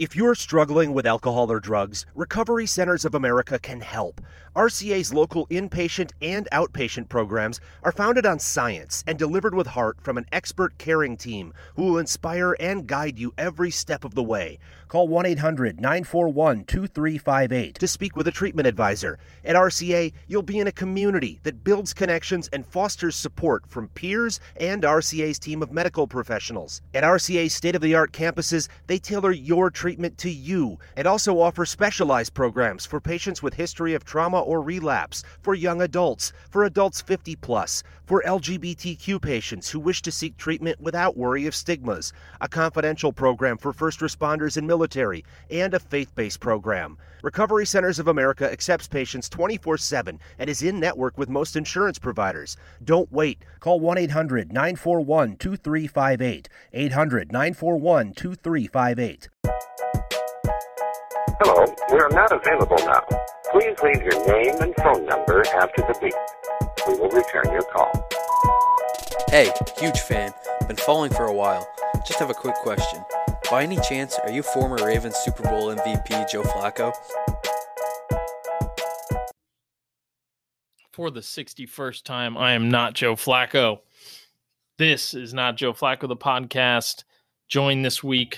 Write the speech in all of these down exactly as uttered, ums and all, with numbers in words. If you're struggling with alcohol or drugs, Recovery Centers of America can help. R C A's local inpatient and outpatient programs are founded on science and delivered with heart from an expert caring team who will inspire and guide you every step of the way. Call one eight hundred nine four one two three five eight to speak with a treatment advisor. At R C A, you'll be in a community that builds connections and fosters support from peers and R C A's team of medical professionals. At R C A's state-of-the-art campuses, they tailor your treatment treatment to you and also offer specialized programs for patients with history of trauma or relapse, for young adults, for adults fifty plus, for L G B T Q patients who wish to seek treatment without worry of stigmas, a confidential program for first responders and military, and a faith-based program. Recovery Centers of America accepts patients twenty-four seven and is in network with most insurance providers. Don't wait. Call one eight hundred nine four one two three five eight, eight hundred nine four one two three five eight. Hello, we are not available now. Please leave your name and phone number after the beep. We will return your call. Hey, huge fan. Been following for a while. Just have a quick question. By any chance, are you former Ravens Super Bowl M V P Joe Flacco? For the sixty-first time, I am not Joe Flacco. This is Not Joe Flacco, the podcast. Joined this week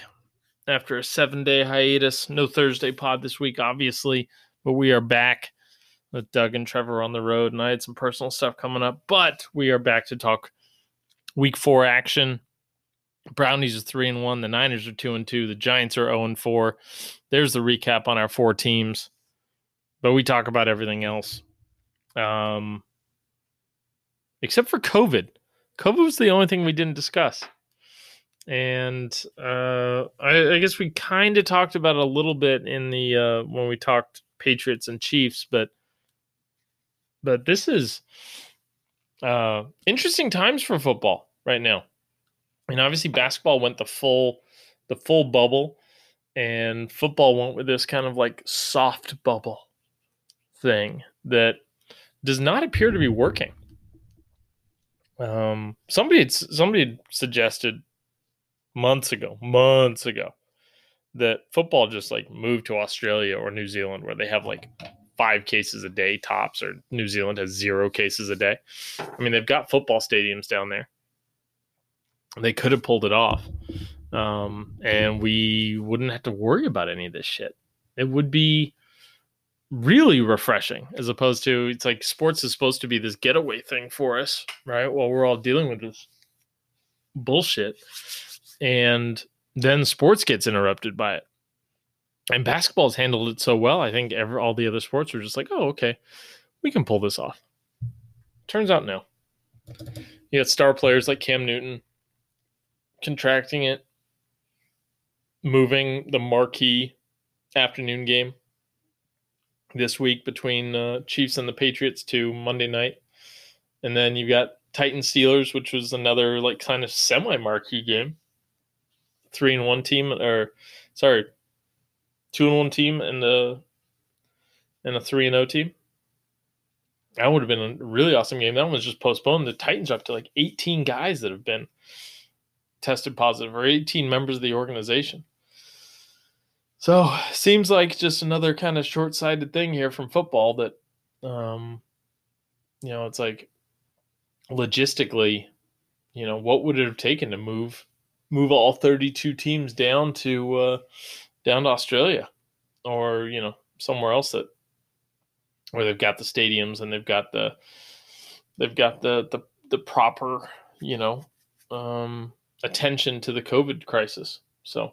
after a seven-day hiatus. No Thursday pod this week, obviously, but we are back with Doug and Trevor on the road, and I had some personal stuff coming up, but we are back to talk week four action. Brownies are three and one, the Niners are two and two, the Giants are oh and four. There's the recap on our four teams, but we talk about everything else, um, except for COVID. COVID was the only thing we didn't discuss. And uh, I, I guess we kind of talked about it a little bit in the uh, when we talked Patriots and Chiefs, but but this is uh, interesting times for football right now, and obviously basketball went the full the full bubble, and football went with this kind of like soft bubble thing that does not appear to be working. Um, somebody somebody suggested months ago, months ago, that football just like moved to Australia or New Zealand, where they have like five cases a day tops, or New Zealand has zero cases a day. I mean, they've got football stadiums down there. They could have pulled it off, um, and we wouldn't have to worry about any of this shit. It would be really refreshing, as opposed to, it's like sports is supposed to be this getaway thing for us, right? While we're all dealing with this bullshit. And then sports gets interrupted by it. And basketball's handled it so well, I think every, all the other sports are just like, oh, okay, we can pull this off. Turns out no. You got star players like Cam Newton contracting it, moving the marquee afternoon game this week between uh, Chiefs and the Patriots to Monday night. And then you've got Titans Steelers, which was another like kind of semi-marquee game. Three and one team, or sorry, two and one team, and the and a three and O team. That would have been a really awesome game. That one was just postponed. The Titans are up to like eighteen guys that have been tested positive, or eighteen members of the organization. So seems like just another kind of short-sighted thing here from football that, um, you know, it's like logistically, you know, what would it have taken to move? move all thirty-two teams down to uh, down to Australia, or, you know, somewhere else that where they've got the stadiums and they've got the they've got the the, the proper, you know, um, attention to the COVID crisis. So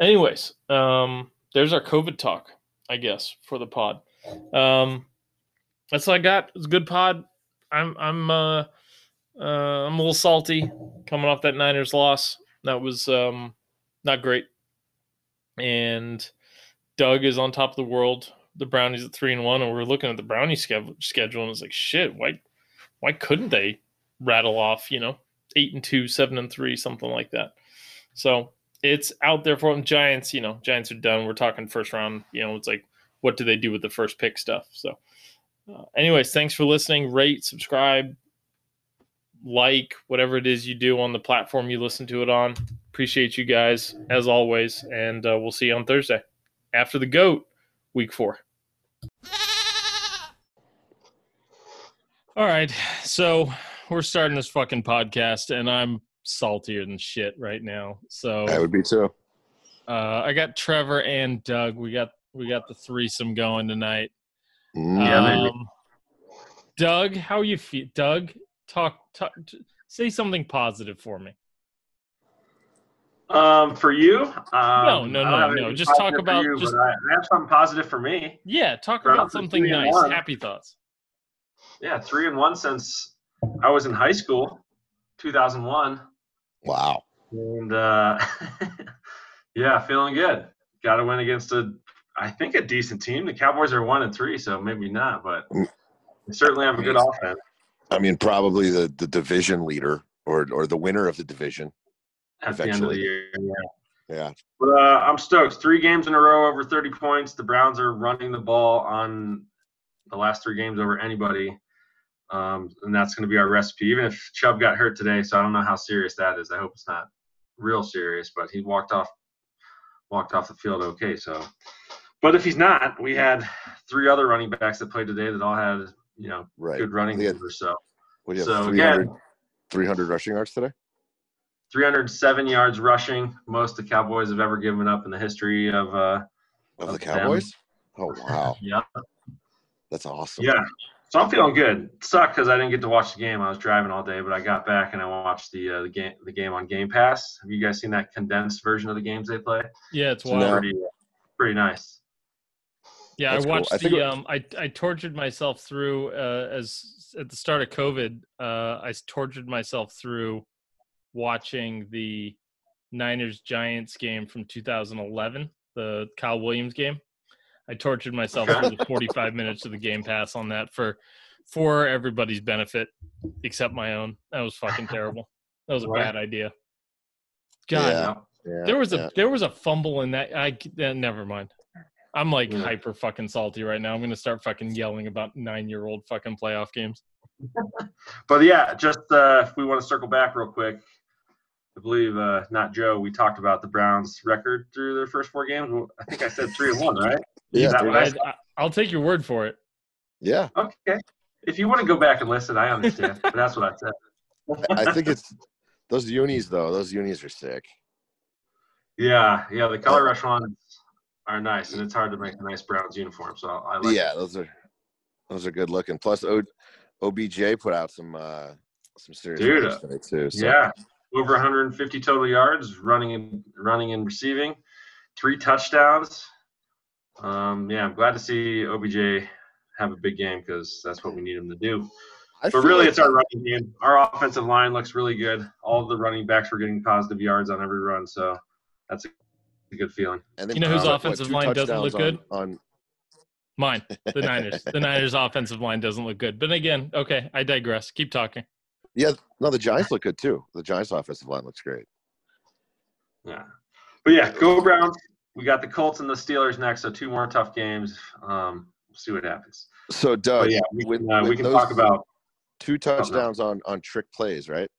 anyways, um, there's our COVID talk, I guess, for the pod. Um, that's all I got. It was a good pod. I'm I'm uh, uh, I'm a little salty coming off that Niners loss. That was um, not great. And Doug is on top of the world. The Brownies at three and one, and we we're looking at the Brownies schedule, schedule, and it's like, shit, why, why couldn't they rattle off, you know, eight and two, seven and three, something like that? So it's out there for them. Giants, you know, Giants are done. We're talking first round. You know, it's like, what do they do with the first pick stuff? So, uh, anyways, thanks for listening. Rate, subscribe, like, whatever it is you do on the platform you listen to it on. Appreciate you guys as always, and uh, we'll see you on Thursday after the GOAT week four. All right, so we're starting this fucking podcast, and I'm saltier than shit right now. So I would be too. Uh, I got Trevor and Doug. We got we got the threesome going tonight. Yeah, um, baby. Doug, how are you feel? Doug, talk, talk, say something positive for me. Um, for you? Um, no, no, no, no. Just talk about. You, just, I have something positive for me. Yeah, talk about something nice. One. Happy thoughts. Yeah, three and one since I was in high school, two thousand one. Wow. And uh, yeah, feeling good. Got to win against a, I think a decent team. The Cowboys are one and three, so maybe not, but they certainly have a good offense. I mean, probably the, the division leader or or the winner of the division. At the end of the year, yeah. Yeah. But uh, I'm stoked. Three games in a row over thirty points. The Browns are running the ball on the last three games over anybody, um, and that's going to be our recipe. Even if Chubb got hurt today, so I don't know how serious that is. I hope it's not real serious, but he walked off walked off the field okay. So, but if he's not, we had three other running backs that played today that all had you know right. good running had, numbers. So, what do you have, so again, three hundred rushing yards today. three hundred seven yards rushing, most the Cowboys have ever given up in the history of uh, of, of the Cowboys. Them. Oh wow! Yeah, that's awesome. Yeah, so I'm feeling good. It sucked because I didn't get to watch the game. I was driving all day, but I got back and I watched the uh, the game the game on Game Pass. Have you guys seen that condensed version of the games they play? Yeah, it's wild. Pretty, pretty nice. Yeah, that's I watched cool. I the. Um, I I tortured myself through uh, as at the start of COVID. Uh, I tortured myself through. Watching the Niners Giants game from two thousand eleven, the Kyle Williams game. I tortured myself for the forty-five minutes of the Game Pass on that for for everybody's benefit except my own. That was fucking terrible. That was a bad idea. God, yeah, yeah, there was yeah. a there was a fumble in that. I uh, never mind. I'm like yeah. hyper fucking salty right now. I'm gonna start fucking yelling about nine-year-old fucking playoff games. But yeah, just uh, if we want to circle back real quick. I believe, uh, not Joe, we talked about the Browns' record through their first four games. Well, I think I said three and one, right? Yeah. I, I, I'll take your word for it. Yeah. Okay. If you want to go back and listen, I understand. But that's what I said. I think it's those unis, though. Those unis are sick. Yeah. Yeah. The color rush ones are nice, and it's hard to make a nice Browns uniform. So I like Yeah. It. Those are those are good looking. Plus, O B J put out some uh, some serious Dude, today too. So. Yeah. Over one hundred fifty total yards, running and running and receiving, three touchdowns. Um, yeah, I'm glad to see O B J have a big game because that's what we need him to do. I but really, like it's our running game. Our offensive line looks really good. All the running backs were getting positive yards on every run, so that's a good feeling. And you know whose offensive like line doesn't look on, good? On... Mine, the Niners. The Niners' offensive line doesn't look good. But again, okay, I digress. Keep talking. Yeah, no, the Giants look good, too. The Giants' offensive line looks great. Yeah. But, yeah, go Browns. We got the Colts and the Steelers next, so two more tough games. Um, we'll see what happens. So, Doug, but yeah, we can, with, uh, with we can talk about – two touchdowns on, on trick plays, right?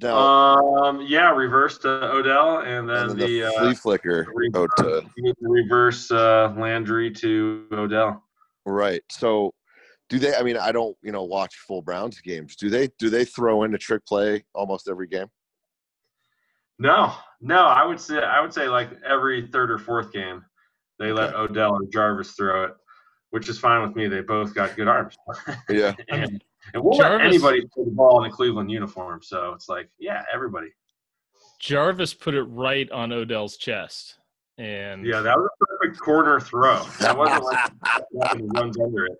Now, um, yeah, reverse to Odell and then, and then the, the – flea uh, flicker. Reverse, oh, to... reverse uh, Landry to Odell. Right. So – do they? I mean, I don't, you know, watch full Browns games. Do they? Do they throw in a trick play almost every game? No, no. I would say, I would say, like every third or fourth game, they okay. let Odell or Jarvis throw it, which is fine with me. They both got good arms. Yeah, and, and we'll Jarvis, let anybody throw the ball in a Cleveland uniform. So it's like, yeah, everybody. Jarvis put it right on Odell's chest, and yeah, that was a perfect corner throw. That wasn't like he runs under it.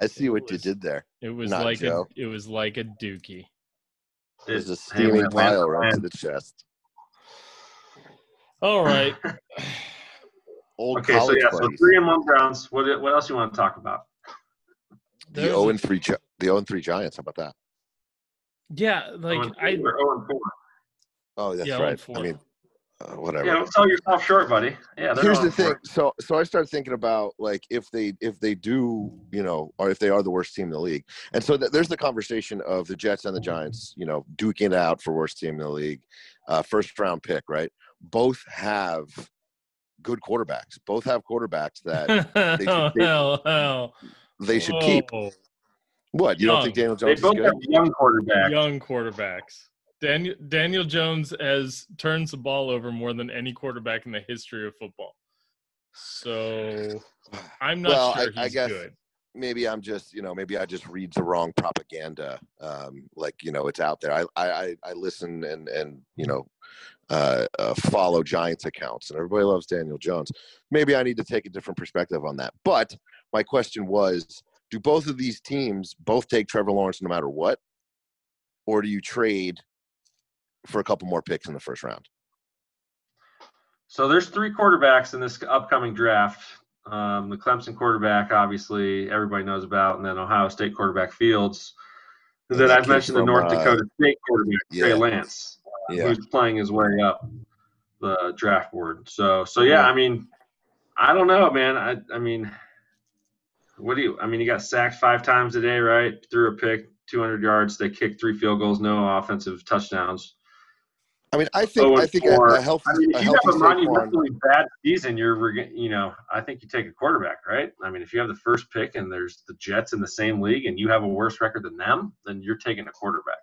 I see what was, you did there. It was Not like Joe. a it was like a dookie. It was a steaming pile right to the chest. All right. Old okay, so yeah, plays. So three and one Browns. What what else you want to talk about? The zero and three the zero and three Giants. How about that? Yeah, like I. Or oh, that's yeah, right. I mean, uh, whatever. Yeah, don't sell yourself short, buddy. Yeah. Here's the thing. So, so I started thinking about like if they if they do, you know, or if they are the worst team in the league, and so th there's the conversation of the Jets and the Giants, you know, duking it out for worst team in the league, uh, first round pick, right? Both have good quarterbacks. Both have quarterbacks that they should, they, oh, hell. They should keep. What you young. Don't think Daniel Jones? They both is good? Have young quarterbacks. Young quarterbacks. Daniel Daniel Jones as turns the ball over more than any quarterback in the history of football. So I'm not well, sure I, he's I guess good. Maybe I'm just, you know, maybe I just read the wrong propaganda. Um, like, you know, it's out there. I I I listen and and you know uh, uh, follow Giants accounts, and everybody loves Daniel Jones. Maybe I need to take a different perspective on that. But my question was, do both of these teams both take Trevor Lawrence no matter what, or do you trade for a couple more picks in the first round? So there's three quarterbacks in this upcoming draft. Um, the Clemson quarterback, obviously, everybody knows about, and then Ohio State quarterback Fields. And then I've mentioned from, the North Dakota uh, State quarterback, yeah. Trey Lance, uh, yeah. who's playing his way up the draft board. So, so yeah, yeah. I mean, I don't know, man. I, I mean – What do you, I mean, he got sacked five times today, right? Threw a pick, two hundred yards. They kicked three field goals, no offensive touchdowns. I mean, I think, I think a healthy, I mean, if you have a monumentally bad season, you're, you know, I think you take a quarterback, right? I mean, if you have the first pick and there's the Jets in the same league and you have a worse record than them, then you're taking a quarterback.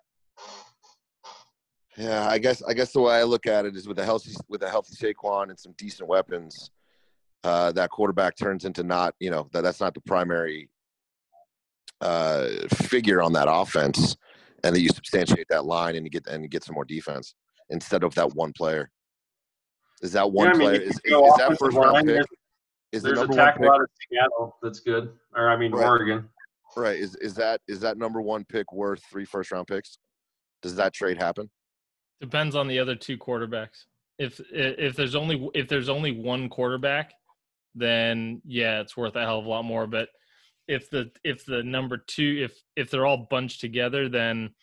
Yeah, I guess, I guess the way I look at it is with a healthy, with a healthy Saquon and some decent weapons, Uh, that quarterback turns into not, you know, that that's not the primary uh, figure on that offense, and that you substantiate that line and you get and you get some more defense instead of that one player. Is that one yeah, I mean, player? Is, is, is that first round pick? Is there's the number a tackle one pick? Out of Seattle that's good, or I mean right. Oregon. Right? Is is that is that number one pick worth three first round picks? Does that trade happen? Depends on the other two quarterbacks. If if there's only if there's only one quarterback, then yeah, it's worth a hell of a lot more. But if the if the number two, if if they're all bunched together, then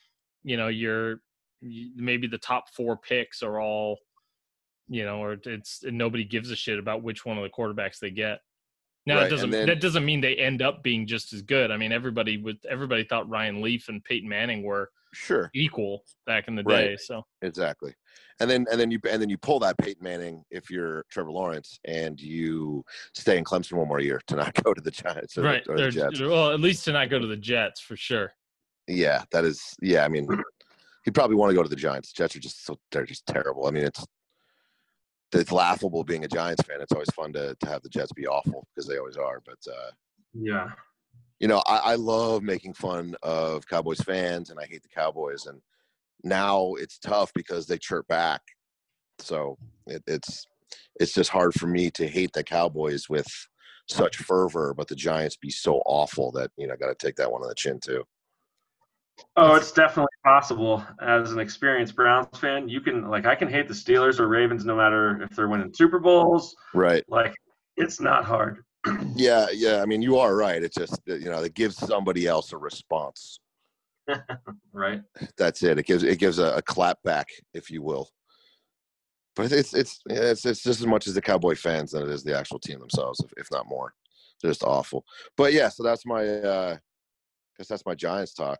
you know you're you, maybe the top four picks are all, you know, or it's nobody gives a shit about which one of the quarterbacks they get. Now right, it doesn't then, that doesn't mean they end up being just as good. I mean, everybody with everybody thought Ryan Leaf and Peyton Manning were sure equal back in the right. day. So exactly. And then and then you and then you pull that Peyton Manning if you're Trevor Lawrence and you stay in Clemson one more year to not go to the Giants or, right. the, or the Jets. Well, at least to not go to the Jets for sure. Yeah, that is yeah, I mean he'd probably want to go to the Giants. Jets are just so they're just terrible. I mean it's it's laughable being a Giants fan. It's always fun to to have the Jets be awful because they always are. But uh yeah. You know, I, I love making fun of Cowboys fans and I hate the Cowboys and now it's tough because they chirp back, so it, it's it's just hard for me to hate the Cowboys with such fervor, but the Giants be so awful that you know got to take that one on the chin too. Oh, it's definitely possible. As an experienced Browns fan, you can like I can hate the Steelers or Ravens no matter if they're winning Super Bowls. Right, like it's not hard. yeah, yeah. I mean, you are right. It's just you know it gives somebody else a response. Right. That's it. It gives it gives a, a clap back, if you will. But it's it's it's it's just as much as the Cowboy fans than it is the actual team themselves, if, if not more. They're just awful. But yeah, so that's my uh, guess that's my Giants talk.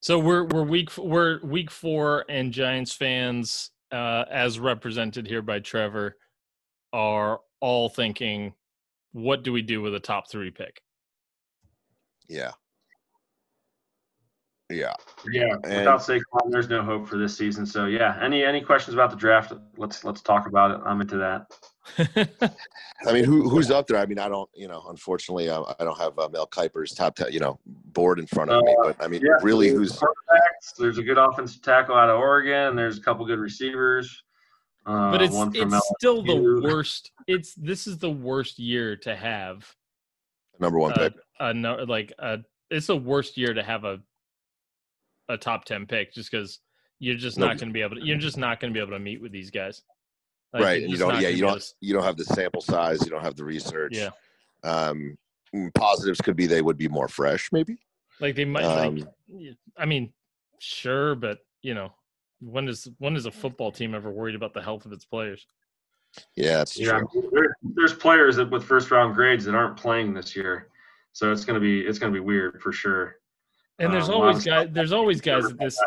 So we're we're week we're week four, and Giants fans, uh, as represented here by Trevor, are all thinking, what do we do with a top three pick? Yeah. Yeah. Yeah. And without Saquon, there's no hope for this season. So yeah. Any any questions about the draft? Let's let's talk about it. I'm into that. I mean, who who's up there? I mean, I don't. You know, unfortunately, I, I don't have uh, Mel Kiper's top you know board in front of uh, me. But I mean, yeah, really, who's there's a good offensive tackle out of Oregon. There's a couple good receivers. Uh, but it's it's still the worst. It's this is the worst year to have number one pick. A, a, like a, it's the worst year to have a. a top ten pick just because you're just not going to be able to, you're just not going to be able to meet with these guys. Like, right. And you don't, yeah, you don't, to... you don't have the sample size. You don't have the research. Yeah. Um, positives could be, they would be more fresh maybe. Like they might, um, like, I mean, sure. But you know, when is, when is a football team ever worried about the health of its players? Yeah, it's yeah, true. There, there's players that with first round grades that aren't playing this year, so it's gonna be it's gonna be weird for sure. And there's um, always guys. There's always guys at this.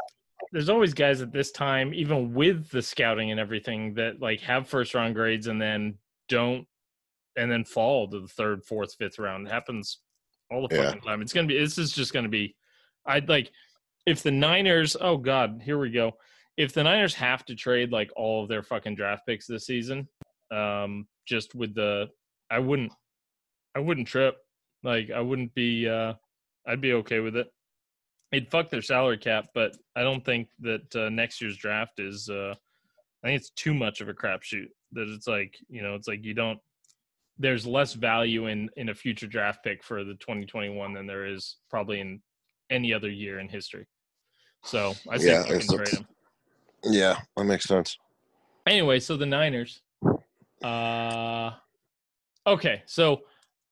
There's always guys at this time, even with the scouting and everything, that like have first round grades and then don't, and then fall to the third, fourth, fifth round. It happens all the fucking yeah. time. It's gonna be. This is just gonna be. I'd like if the Niners. Oh God, here we go. If the Niners have to trade like all of their fucking draft picks this season, um, just with the, I wouldn't, I wouldn't trip. Like I wouldn't be. Uh, I'd be okay with it. It'd fuck their salary cap, but I don't think that uh, next year's draft is uh, – I think it's too much of a crapshoot. That it's like, you know, it's like you don't – there's less value in, in a future draft pick for the twenty twenty-one than there is probably in any other year in history. So I think yeah, I can trade them. Yeah, that makes sense. Anyway, so the Niners. Uh, okay, so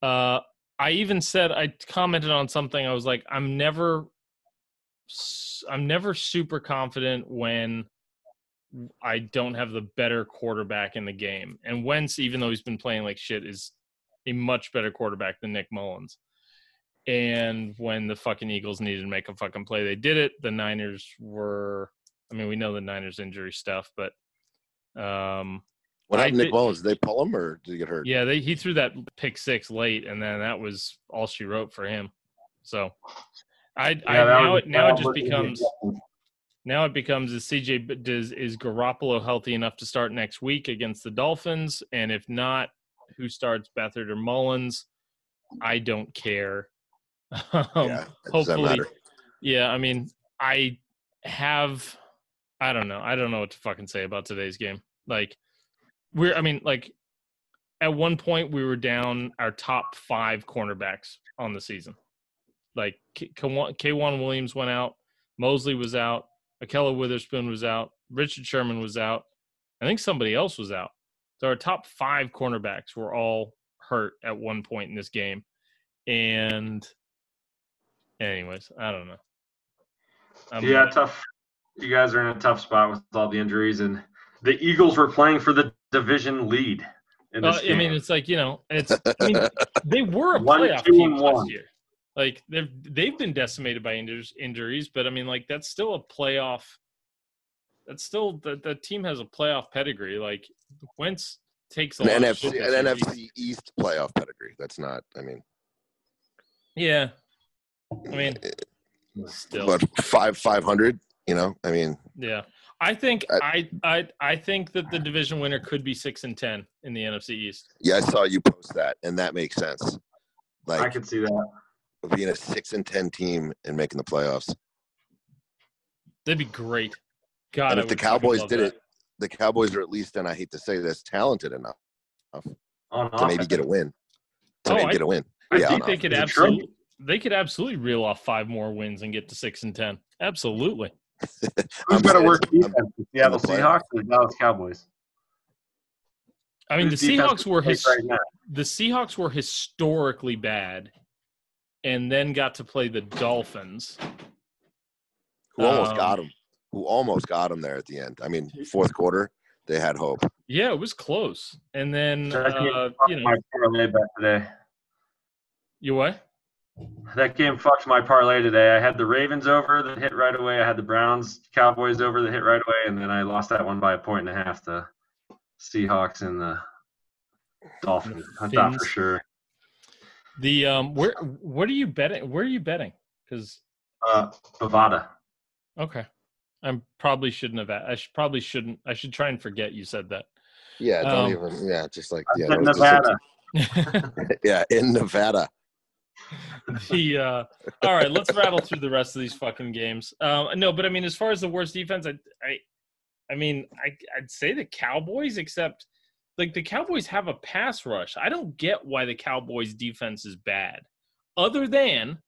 uh, I even said – I commented on something. I was like, I'm never – I'm never super confident when I don't have the better quarterback in the game. And Wentz, even though he's been playing like shit, is a much better quarterback than Nick Mullins. And when the fucking Eagles needed to make a fucking play, they did it. The Niners were – I mean, we know the Niners injury stuff, but um, – What happened to Nick Mullins? Did they pull him or did he get hurt? Yeah, they, he threw that pick six late, and then that was all she wrote for him. So – I, yeah, I now was, it now it just becomes now it becomes is C J does is Garoppolo healthy enough to start next week against the Dolphins, and if not, who starts Beathard or Mullins? I don't care. Um, yeah, hopefully, yeah. I mean, I have I don't know. I don't know what to fucking say about today's game. Like we're I mean like at one point we were down our top five cornerbacks on the season. Like K'Wan Williams went out, Mosley was out, Akella Witherspoon was out, Richard Sherman was out. I think somebody else was out. So our top five cornerbacks were all hurt at one point in this game. And anyways, I don't know. I'm yeah, not... tough. You guys are in a tough spot with all the injuries. And the Eagles were playing for the division lead in this uh, game. I mean, it's like, you know, it's I mean, they were a one, playoff two, team last one. year. Like, they've, they've been decimated by injuries, but, I mean, like, that's still a playoff – that's still – the team has a playoff pedigree. Like, Wentz takes a lot of shit. An N F C East playoff pedigree. That's not – I mean – Yeah. I mean, still. But five, five hundred, you know? I mean – Yeah. I think I, I I think that the division winner could be six and ten in the N F C East. Yeah, I saw you post that, and that makes sense. Like, I could see that. Being a six and ten team and making the playoffs, that'd be great. God, and if the Cowboys did it, the Cowboys are at least, and I hate to say this, talented enough to maybe get a win. To maybe get a win. I think they could absolutely, they could absolutely reel off five more wins and get to six and ten. Absolutely. Who's better work defense? The Seattle Seahawks or the Dallas Cowboys? I mean, the Seahawks were the Seahawks were historically bad. And then got to play the Dolphins. Who almost um, got him. Who almost got him there at the end. I mean, fourth quarter, they had hope. Yeah, it was close. And then, so uh, you know. My parlay back today. You what? That game fucked my parlay today. I had the Ravens over that hit right away. I had the Browns, Cowboys over that hit right away. And then I lost that one by a point and a half to Seahawks and the Dolphins. I thought for sure. The um, where what are you betting? Where are you betting? Because uh, Bovada. Okay, I probably shouldn't have. I should probably shouldn't. I should try and forget you said that. Yeah, don't um, even. Yeah, just like yeah, in Nevada. yeah, in Nevada. The uh, all right, let's rattle through the rest of these fucking games. Um, no, but I mean, as far as the worst defense, I, I, I mean, I, I'd say the Cowboys, except. Like, the Cowboys have a pass rush. I don't get why the Cowboys' defense is bad. Other than,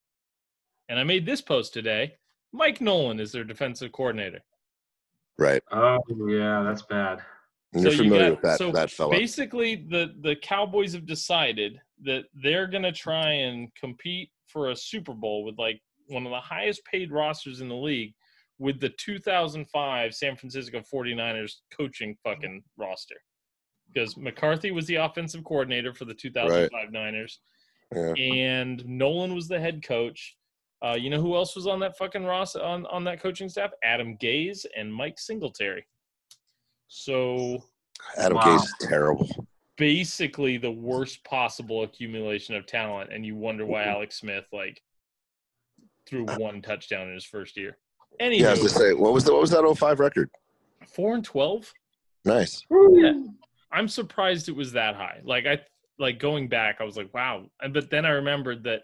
and I made this post today, Mike Nolan is their defensive coordinator. Right. Oh, yeah, that's bad. So you're familiar you got, with that, so that fella. Basically, the, the Cowboys have decided that they're going to try and compete for a Super Bowl with, like, one of the highest-paid rosters in the league with the two thousand five San Francisco forty-niners coaching fucking roster. because McCarthy was the offensive coordinator for the two thousand five right. Niners, yeah. and Nolan was the head coach. Uh, you know who else was on that fucking Ross on, on that coaching staff? Adam Gase and Mike Singletary. So Adam wow. Gase is terrible. Basically the worst possible accumulation of talent, and you wonder why Alex Smith like threw one touchdown in his first year. Anyway, yeah, I was going to say, what was the what was that oh five record? Four and twelve. Nice. Yeah, I'm surprised it was that high. Like I like going back, I was like, wow. But then I remembered that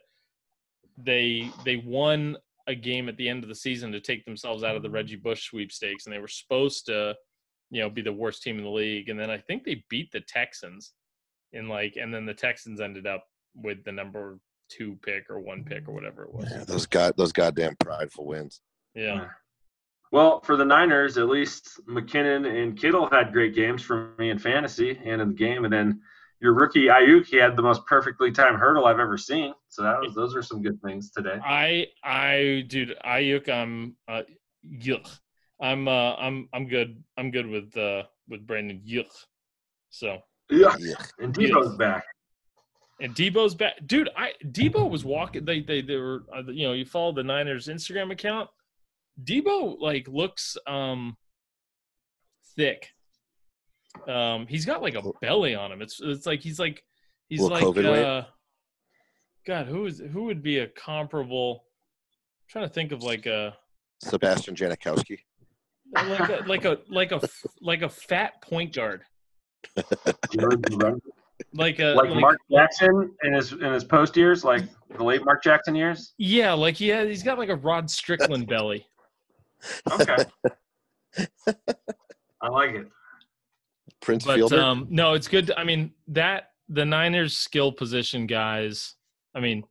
they they won a game at the end of the season to take themselves out of the Reggie Bush sweepstakes, and they were supposed to, you know, be the worst team in the league. And then I think they beat the Texans in like, and then the Texans ended up with the number two pick or one pick or whatever it was. Yeah, those god, those goddamn prideful wins. Yeah. Well, for the Niners, at least McKinnon and Kittle had great games for me in fantasy and in the game. And then your rookie Ayuk, he had the most perfectly timed hurdle I've ever seen. So that was, those are some good things today. I, I, dude, Ayuk, I'm, uh, yuck. I'm uh I'm I'm good I'm good with uh with Brandon Yuch. So yeah, and Debo's Yuch. back. And Debo's back, dude. I Debo was walking. They they they were uh, you know, you follow the Niners Instagram account. Debo like looks um thick. Um, he's got like a belly on him. It's it's like he's like he's like uh, God, who is who would be a comparable? I'm trying to think of like a Sebastian Janikowski. Like a, like a like a like a fat point guard, like a like, like Mark Jackson in his in his post years, like the late Mark Jackson years. Yeah, like yeah, he's got like a Rod Strickland belly. Okay, I like it. Prince but, Fielder. Um, no, it's good. To, I mean that the Niners skill position guys. I mean,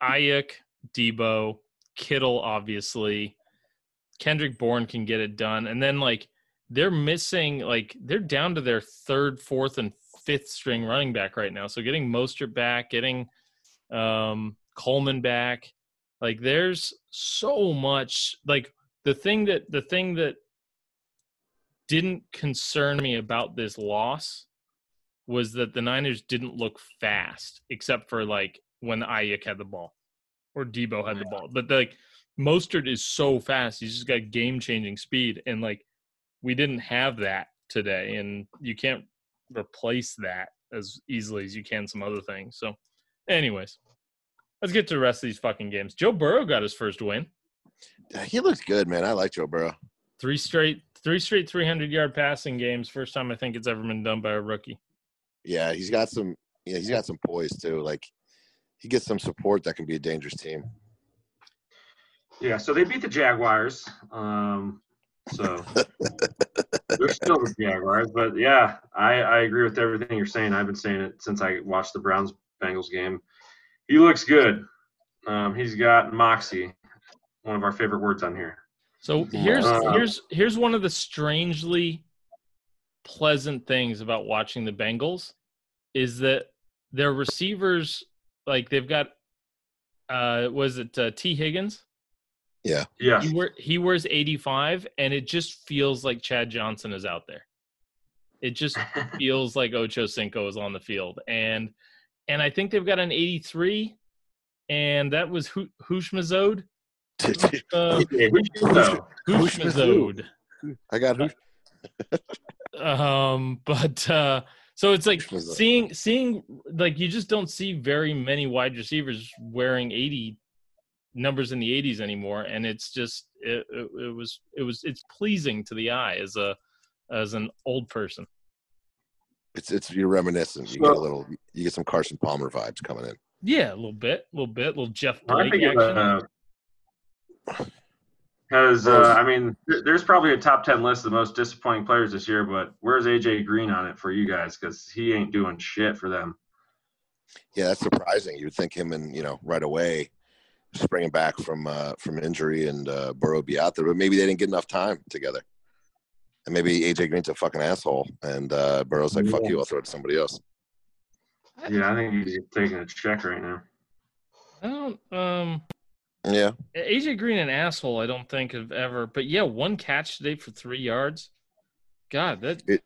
Ayuk, Debo, Kittle, obviously. Kendrick Bourne can get it done. And then, like, they're missing – like, they're down to their third, fourth, and fifth string running back right now. So getting Mostert back, getting um, Coleman back. Like, there's so much – like, the thing that the thing that didn't concern me about this loss was that the Niners didn't look fast, except for, like, when Ayuk had the ball or Debo had the ball. But, like – Mostert is so fast. He's just got game-changing speed. And, like, we didn't have that today. And you can't replace that as easily as you can some other things. So, anyways, let's get to the rest of these fucking games. Joe Burrow got his first win. He looks good, man. I like Joe Burrow. Three straight three straight three hundred-yard passing games. First time I think it's ever been done by a rookie. Yeah, he's got some yeah, he's got some poise, too. Like, he gets some support that can be a dangerous team. Yeah, so they beat the Jaguars. Um, so they're still the Jaguars. But, yeah, I, I agree with everything you're saying. I've been saying it since I watched the Browns-Bengals game. He looks good. Um, he's got moxie, one of our favorite words on here. So here's uh, here's here's one of the strangely pleasant things about watching the Bengals is that their receivers, like they've got uh, – was it uh, T. Higgins? Yeah. Yeah. He, wear, he wears eighty-five, and it just feels like Chad Johnson is out there. It just feels like Ocho Cinco is on the field. And and I think they've got an eighty-three, and that was H- Hushmazode. Uh, Hushmazode. I got Hush. um, but uh, so it's like seeing, seeing, like, you just don't see very many wide receivers wearing eighty numbers in the eighties anymore, and it's just it, it, it was it was it's pleasing to the eye as a as an old person. It's it's you're reminiscent. You get a little, you get some Carson Palmer vibes coming in. Yeah, a little bit, a little bit, a little Jeff Blake action. Because uh, uh, I mean, there's probably a top ten list of the most disappointing players this year, but where's A J Green on it for you guys? Because he ain't doing shit for them. Yeah, that's surprising. You'd think him and you know right away. Springing back from uh, from injury and uh, Burrow be out there, but maybe they didn't get enough time together, and maybe A J Green's a fucking asshole, and uh, Burrow's like, "Fuck you, I'll throw it to somebody else." Yeah, I think he's taking a check right now. I don't. Um, yeah, A J Green an asshole. I don't think of ever, but yeah, one catch today for three yards. God, that it,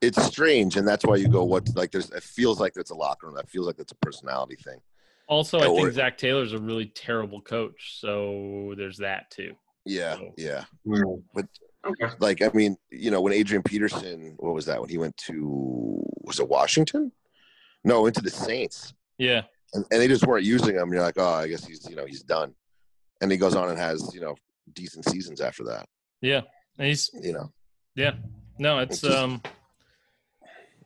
it's strange, and that's why you go, what's like, there's, it feels like that's a locker room. That feels like that's a personality thing. Also, I or, think Zach Taylor's a really terrible coach, so there's that too. Yeah, so. yeah. But, okay. like, I mean, you know, when Adrian Peterson, what was that, when he went to, was it Washington? No, into the Saints. Yeah. And, and they just weren't using him. You're like, oh, I guess he's, you know, he's done. And he goes on and has, you know, decent seasons after that. Yeah. And he's, you know. Yeah. No, it's, it's um,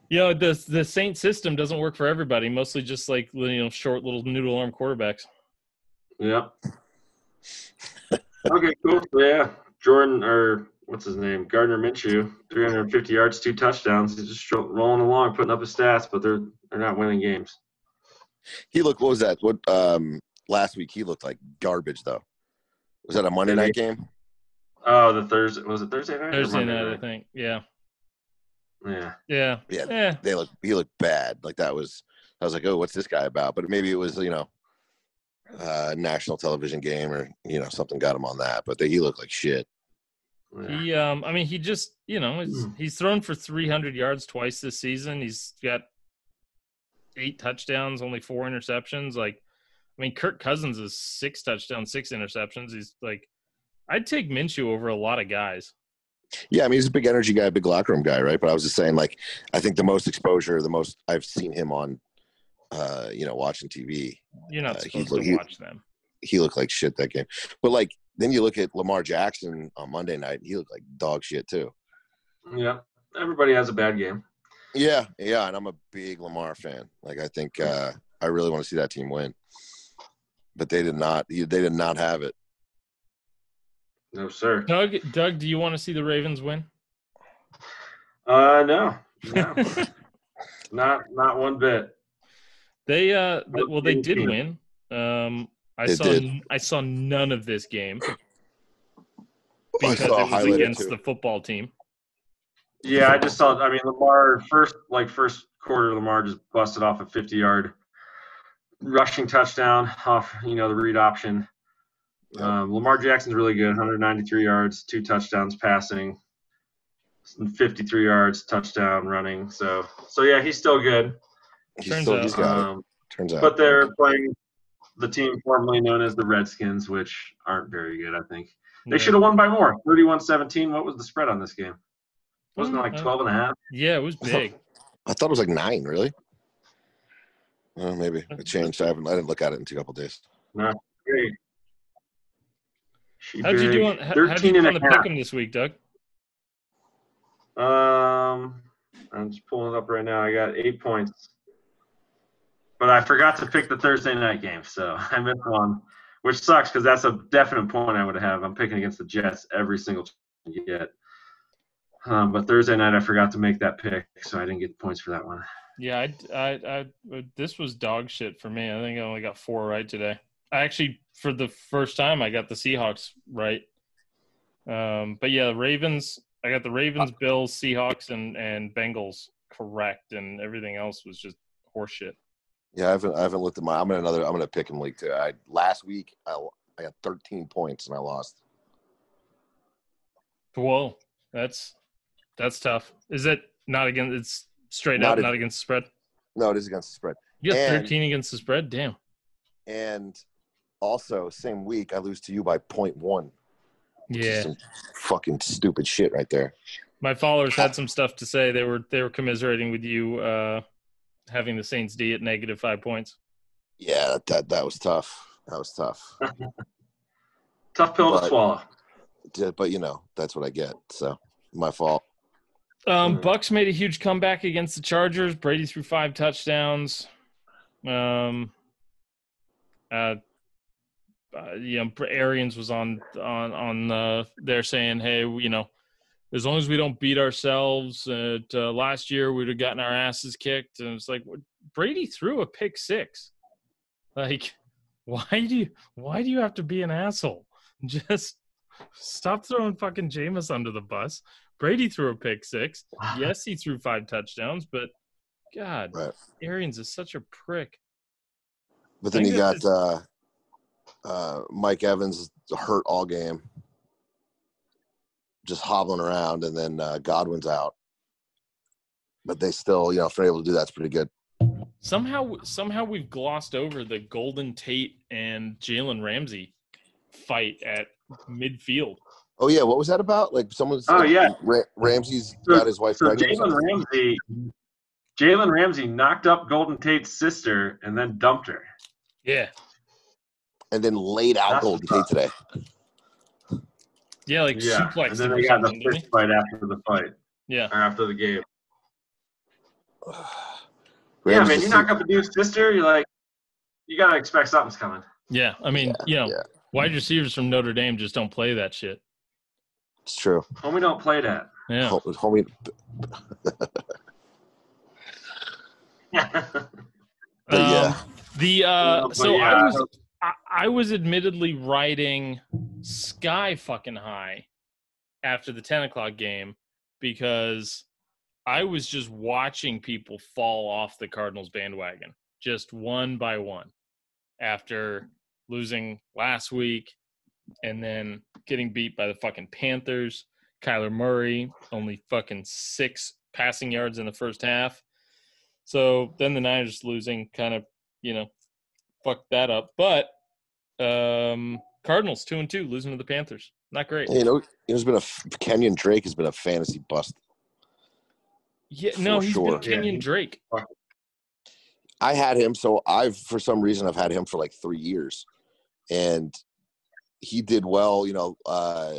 you know, the, the Saints system doesn't work for everybody, mostly just like, you know, short little noodle arm quarterbacks. Yeah. Okay, cool. Yeah. Jordan, or what's his name? Gardner Minshew, three hundred fifty yards, two touchdowns. He's just rolling along, putting up his stats, but they're they're not winning games. He looked, what was that? What um last week he looked like garbage though. Was that a Monday night game? Oh, the Thursday was it Thursday night? Thursday night, night, I think. Yeah. Yeah. Yeah. Yeah. yeah. They looked he looked bad. Like that was I was like, oh, what's this guy about? But maybe it was, you know, uh national television game or, you know, something got him on that. But they, he looked like shit. Yeah. He um I mean he just, you know, he's, he's thrown for three hundred yards twice this season. He's got eight touchdowns, only four interceptions. Like, I mean, Kirk Cousins is six touchdowns, six interceptions. He's like, I'd take Minshew over a lot of guys. Yeah, I mean, he's a big energy guy, big locker room guy, right? But I was just saying, like, I think the most exposure, the most I've seen him on, uh, you know, watching T V. You're not uh, supposed looked, to watch he, them. He looked like shit that game. But, like, then you look at Lamar Jackson on Monday night, and he looked like dog shit too. Yeah, everybody has a bad game. Yeah, yeah, and I'm a big Lamar fan. Like, I think uh, I really want to see that team win, but they did not. They did not have it. No, sir. Doug, Doug, do you want to see the Ravens win? Uh, no, no, not not one bit. They uh, well, they did win. Um, I they saw did. I saw none of this game because it was against too. the football team. Yeah, I just saw – I mean, Lamar – first like first quarter, Lamar just busted off a fifty-yard rushing touchdown off, you know, the read option. Um, Lamar Jackson's really good, one hundred ninety-three yards, two touchdowns passing, fifty-three yards, touchdown running. So, so yeah, he's still good. He's Turns still, out. He's got um, it. Turns out. But they're playing the team formerly known as the Redskins, which aren't very good, I think. They yeah. should have won by more, thirty-one seventeen. What was the spread on this game? Wasn't it like twelve and a half? Yeah, it was big. I thought it was like nine, really. Well, maybe it changed. I haven't. I didn't look at it in a couple of days. No, great. She How'd you do on, how, how'd you do on the pick'em this week, Doug? Um, I'm just pulling it up right now. I got eight points. But I forgot to pick the Thursday night game, so I missed one, which sucks because that's a definite point I would have. I'm picking against the Jets every single time you get. Um, but Thursday night, I forgot to make that pick, so I didn't get points for that one. Yeah, I, I, I, this was dog shit for me. I think I only got four right today. I actually, for the first time, I got the Seahawks right. Um, but yeah, the Ravens. I got the Ravens, Bills, Seahawks, and, and Bengals correct, and everything else was just horseshit. Yeah, I haven't, I haven't looked at my. I'm in another. I'm in a pick 'em league too. I last week I, I got thirteen points and I lost. Whoa, that's. That's tough. Is it not against – it's straight not up, a, not against the spread? No, it is against the spread. You got and, thirteen against the spread? Damn. And also, same week, I lose to you by point one. Yeah. Some fucking stupid shit right there. My followers had some stuff to say. They were they were commiserating with you uh, having the Saints D at negative five points. Yeah, that that, that was tough. That was tough. Tough pill but, to swallow. But, you know, that's what I get. So, my fault. Um, Bucks made a huge comeback against the Chargers. Brady threw five touchdowns. Um, uh, uh, you know, Arians was on on on uh, there saying, "Hey, you know, as long as we don't beat ourselves, uh, to, uh, last year we'd have gotten our asses kicked." And it's like, what, Brady threw a pick six. Like, why do you why do you have to be an asshole? Just stop throwing fucking Jameis under the bus. Brady threw a pick six. Yes, he threw five touchdowns, but God, right. Arians is such a prick. But then you got this... uh, uh, Mike Evans hurt all game, just hobbling around, and then uh, Godwin's out. but they still, you know, if they're able to do that, it's pretty good. Somehow, somehow we've glossed over the Golden Tate and Jalen Ramsey fight at midfield. Oh yeah, what was that about? Like someone's. Oh like, yeah, Ra- Ramsey's so, got his wife. So Jalen Ramsey, Jalen Ramsey knocked up Golden Tate's sister and then dumped her. Yeah. And then laid out That's Golden tough. Tate today. Yeah, like yeah. suplex. And then they got the fist fight after the fight. Yeah. Or after the game. Yeah, man, you knock up a dude's sister, you're like, you got to expect something's coming. Yeah, I mean, yeah, you know, yeah. wide receivers from Notre Dame just don't play that shit. It's true. Homie don't play that. Yeah. Homie. um, yeah. The, uh, so yeah. I was I, I was admittedly riding sky fucking high after the ten o'clock game because I was just watching people fall off the Cardinals bandwagon just one by one after losing last week and then getting beat by the fucking Panthers. Kyler Murray, only fucking six passing yards in the first half. So then the Niners losing kind of, you know, fucked that up. But um, Cardinals, two and two, losing to the Panthers. Not great. You know, there's been a – Kenyon Drake has been a fantasy bust. Yeah, no, he's sure. been Kenyon yeah. Drake. I had him, so I've – for some reason I've had him for like three years. And he did well, you know, uh,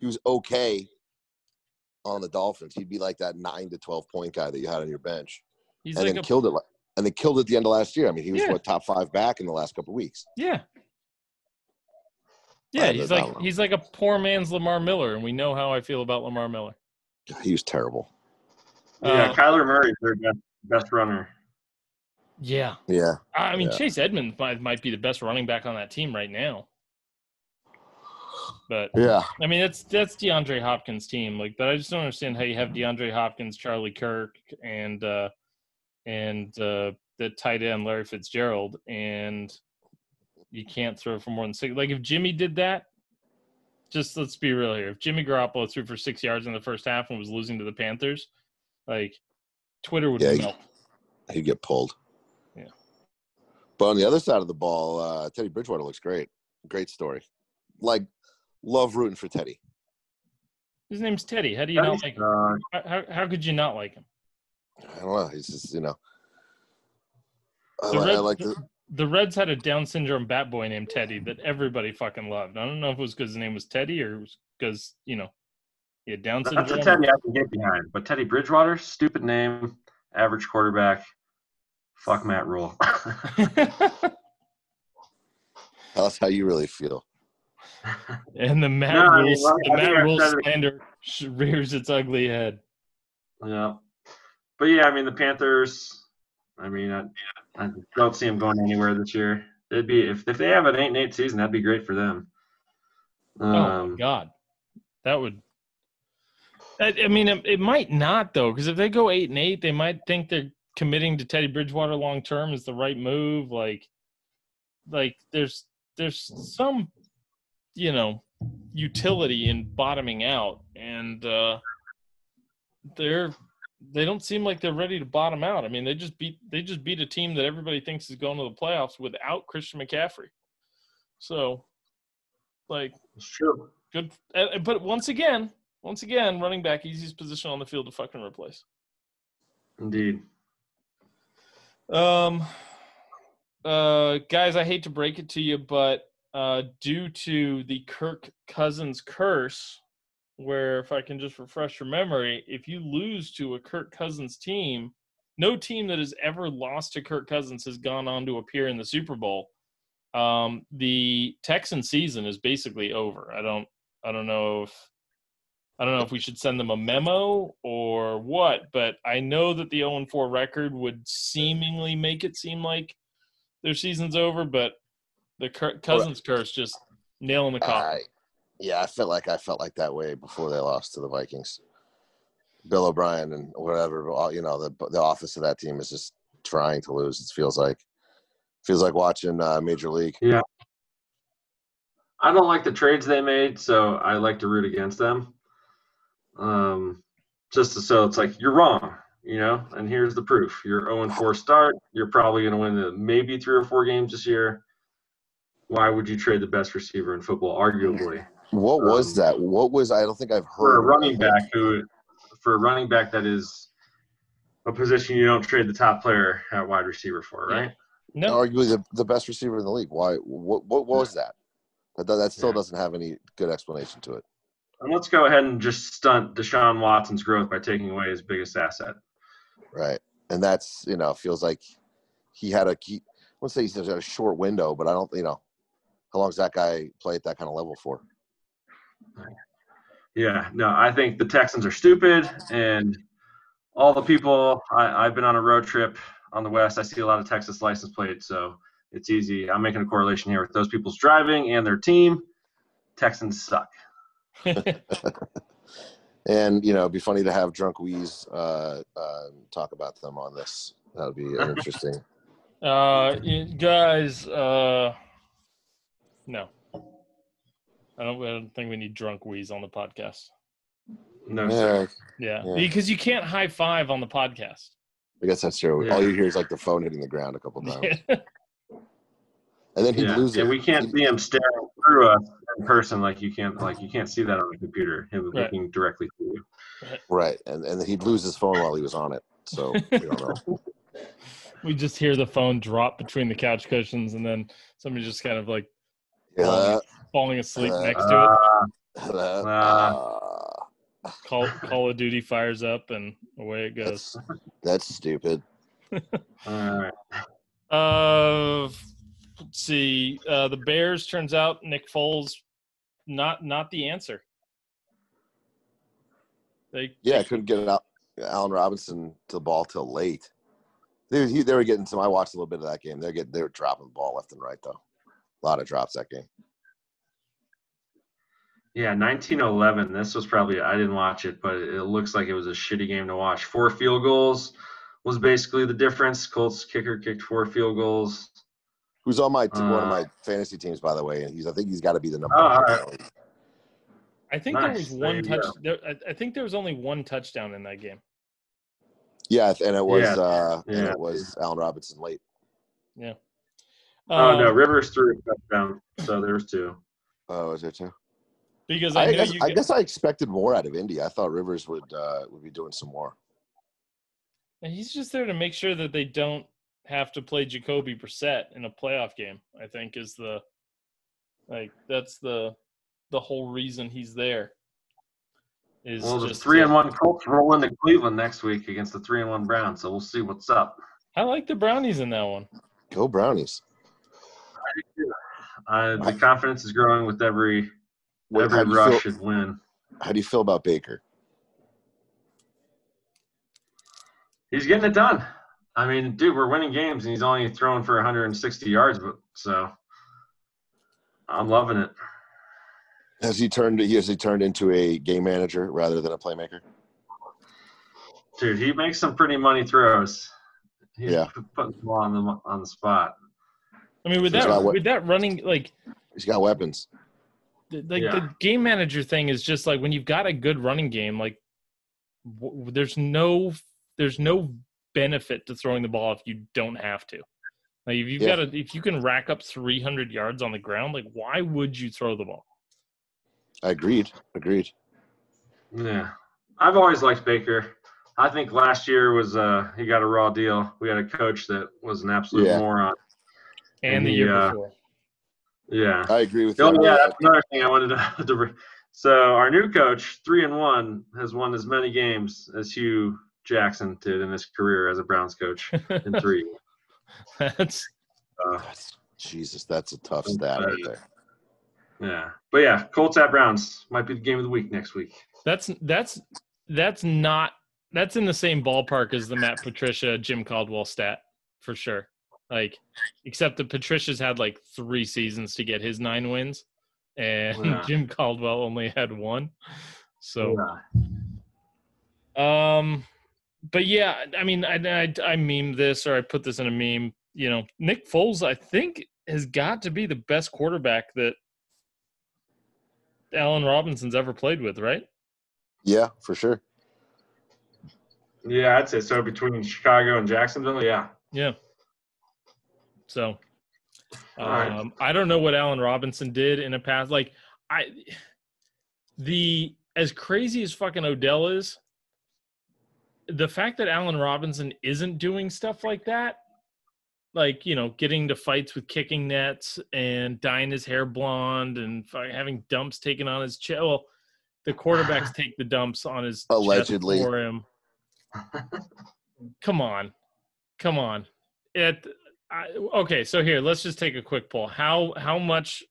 he was okay on the Dolphins. He'd be like that nine to twelve point guy that you had on your bench. He's and like then a, killed it – And they killed at the end of last year. I mean, he was yeah. what, top five back in the last couple of weeks. Yeah. Yeah, he's like he's like a poor man's Lamar Miller, and we know how I feel about Lamar Miller. He was terrible. Yeah, uh, Kyler Murray's their best, best runner. Yeah. Yeah. I mean, yeah. Chase Edmonds might, might be the best running back on that team right now. But yeah, I mean, that's that's DeAndre Hopkins' team. Like, but I just don't understand how you have DeAndre Hopkins, Charlie Kirk, and uh, and uh, the tight end Larry Fitzgerald, and you can't throw for more than six. Like, if Jimmy did that, just let's be real here. If Jimmy Garoppolo threw for six yards in the first half and was losing to the Panthers, like, Twitter would yeah, melt. He'd get pulled. Yeah. But on the other side of the ball, uh, Teddy Bridgewater looks great. Great story. Like, love rooting for Teddy. His name's Teddy. How do you Teddy's not like him? How, how, how could you not like him? I don't know. He's just, you know. I, the, Reds, I like the, the Reds had a Down syndrome bat boy named Teddy that everybody fucking loved. I don't know if it was because his name was Teddy or because, you know, he had Down syndrome. That's a Teddy I can get behind. But Teddy Bridgewater, stupid name, average quarterback. Fuck Matt Rule. Tell us how you really feel. And the Matt no, Rule, I mean, the Matt Rule slander to... rears its ugly head. Yeah. But, yeah, I mean, the Panthers, I mean, I, I don't see them going anywhere this year. It'd be if, if they have an eight and eight season, that'd be great for them. Um, oh, my God. That would – I mean, it, it might not, though, because if they go eight and eight, they might think they're committing to Teddy Bridgewater long-term is the right move. Like, like there's there's some, you know, utility in bottoming out, and uh, they're – they don't seem like they're ready to bottom out. I mean, they just beat they just beat a team that everybody thinks is going to the playoffs without Christian McCaffrey. So, like, it's true. Good, but once again, once again, running back, easiest position on the field to fucking replace. Indeed. Um, uh, guys, I hate to break it to you, but uh, due to the Kirk Cousins curse. Where if I can just refresh your memory, if you lose to a Kirk Cousins team, no team that has ever lost to Kirk Cousins has gone on to appear in the Super Bowl. Um, the Texans season is basically over. I don't, I don't know if, I don't know if we should send them a memo or what, but I know that the oh and four record would seemingly make it seem like their season's over, but the Kirk Cousins right. curse just nail in the coffin. Yeah, I felt like I felt like that way before they lost to the Vikings. Bill O'Brien and whatever, you know, the the office of that team is just trying to lose. It feels like feels like watching uh, Major League. Yeah, I don't like the trades they made, so I like to root against them. Um, just so it's like you're wrong. you know, and here's the proof. You're oh and four start. You're probably going to win the, maybe three or four games this year. Why would you trade the best receiver in football, arguably? What um, was that? What was – I don't think I've heard. For a running back who – for a running back that is a position you don't trade the top player at wide receiver for, right? No. Arguably the, the best receiver in the league. Why? What, what, what was that? That, that still yeah. doesn't have any good explanation to it. And let's go ahead and just stunt Deshaun Watson's growth by taking away his biggest asset. Right. And that's, you know, feels like he had a key. I wouldn't say he's a short window, but I don't, you know, how long does that guy play at that kind of level for? Yeah. No, I think the Texans are stupid. And all the people, I, I've been on a road trip on the West. I see a lot of Texas license plates. So it's easy. I'm making a correlation here with those people's driving and their team. Texans suck. And, you know, it'd be funny to have Drunk Wheeze uh, uh, talk about them on this. That would be interesting. Uh, guys, uh, no. I don't, I don't think we need Drunk Wheeze on the podcast. No, sir. Yeah. yeah. Because you can't high five on the podcast. I guess that's true. Yeah. All you hear is like the phone hitting the ground a couple times. Yeah. And then he'd yeah. lose it. And we can't see him staring through us in person. Like you can't, like you can't see that on the computer. Him right. looking directly through you. Right. right. And and he'd lose his phone while he was on it. So we don't know. We just hear the phone drop between the couch cushions, and then somebody just kind of like yeah. falling, falling asleep uh, next to it. Uh, uh, Call Call of Duty fires up, and away it goes. That's, that's stupid. All right. Uh. Let's see, uh, the Bears, turns out Nick Foles, not not the answer. They yeah, couldn't get out Allen Robinson to the ball till late. They, he, they were getting some. I watched a little bit of that game. They're getting they were dropping the ball left and right though. A lot of drops that game. Yeah, nineteen eleven. This was probably I didn't watch it, but it looks like it was a shitty game to watch. Four field goals was basically the difference. Colts kicker kicked four field goals. Who's on my team, uh, one of my fantasy teams, by the way, and he's I think he's got to be the number uh, one. I think nice. there was one there touch. There, I think there was only one touchdown in that game. Yeah, and it was yeah. Uh, yeah. And it was Allen Robinson late. Yeah. Oh um, no, Rivers threw a touchdown, so there's two. Oh, is there two? Because I, I, guess, you I guess I expected more out of Indy. I thought Rivers would uh, would be doing some more. And he's just there to make sure that they don't have to play Jacoby Brissett in a playoff game, I think, is the like that's the the whole reason he's there. Is well, the three and one Colts roll into Cleveland next week against the three and one Browns, so we'll see what's up. I like the Brownies in that one. Go Brownies! Uh, the confidence is growing with every what, every rush feel, and win. How do you feel about Baker? He's getting it done. I mean, dude, we're winning games, and he's only throwing for one hundred sixty yards, but so I'm loving it. Has he turned? Has he turned into a game manager rather than a playmaker? Dude, he makes some pretty money throws. He's yeah, putting the ball on the on the spot. I mean, with so that with that running, like he's got weapons. The, like yeah. the game manager thing is just like when you've got a good running game, like w- there's no there's no. benefit to throwing the ball if you don't have to. Like if you've yeah. got a, if you can rack up three hundred yards on the ground, like why would you throw the ball? I agreed. Agreed. Yeah, I've always liked Baker. I think last year was uh he got a raw deal. We had a coach that was an absolute yeah. moron. And, and the he, year uh, before. Yeah, I agree with oh, you. Yeah, that. That's another thing I wanted to. to so our new coach, three and one, has won as many games as Hugh Jackson did in his career as a Browns coach in three. that's, uh, that's Jesus. That's a tough stat right there. Yeah, but yeah, Colts at Browns might be the game of the week next week. That's that's that's not that's in the same ballpark as the Matt Patricia Jim Caldwell stat for sure. Like, except that Patricia's had like three seasons to get his nine wins, and yeah. Jim Caldwell only had one. So, yeah. um. But, yeah, I mean, I, I, I meme this or I put this in a meme. You know, Nick Foles, I think, has got to be the best quarterback that Allen Robinson's ever played with, right? Yeah, for sure. Yeah, I'd say so. Between Chicago and Jacksonville, yeah. Yeah. So, um, right. I don't know what Allen Robinson did in a pass. Like, I the as crazy as fucking Odell is, the fact that Allen Robinson isn't doing stuff like that, like, you know, getting to fights with kicking nets and dyeing his hair blonde and having dumps taken on his chest. Well, the quarterbacks take the dumps on his allegedly chest for him. Come on, come on. It. I, okay, so here, let's just take a quick poll. How how much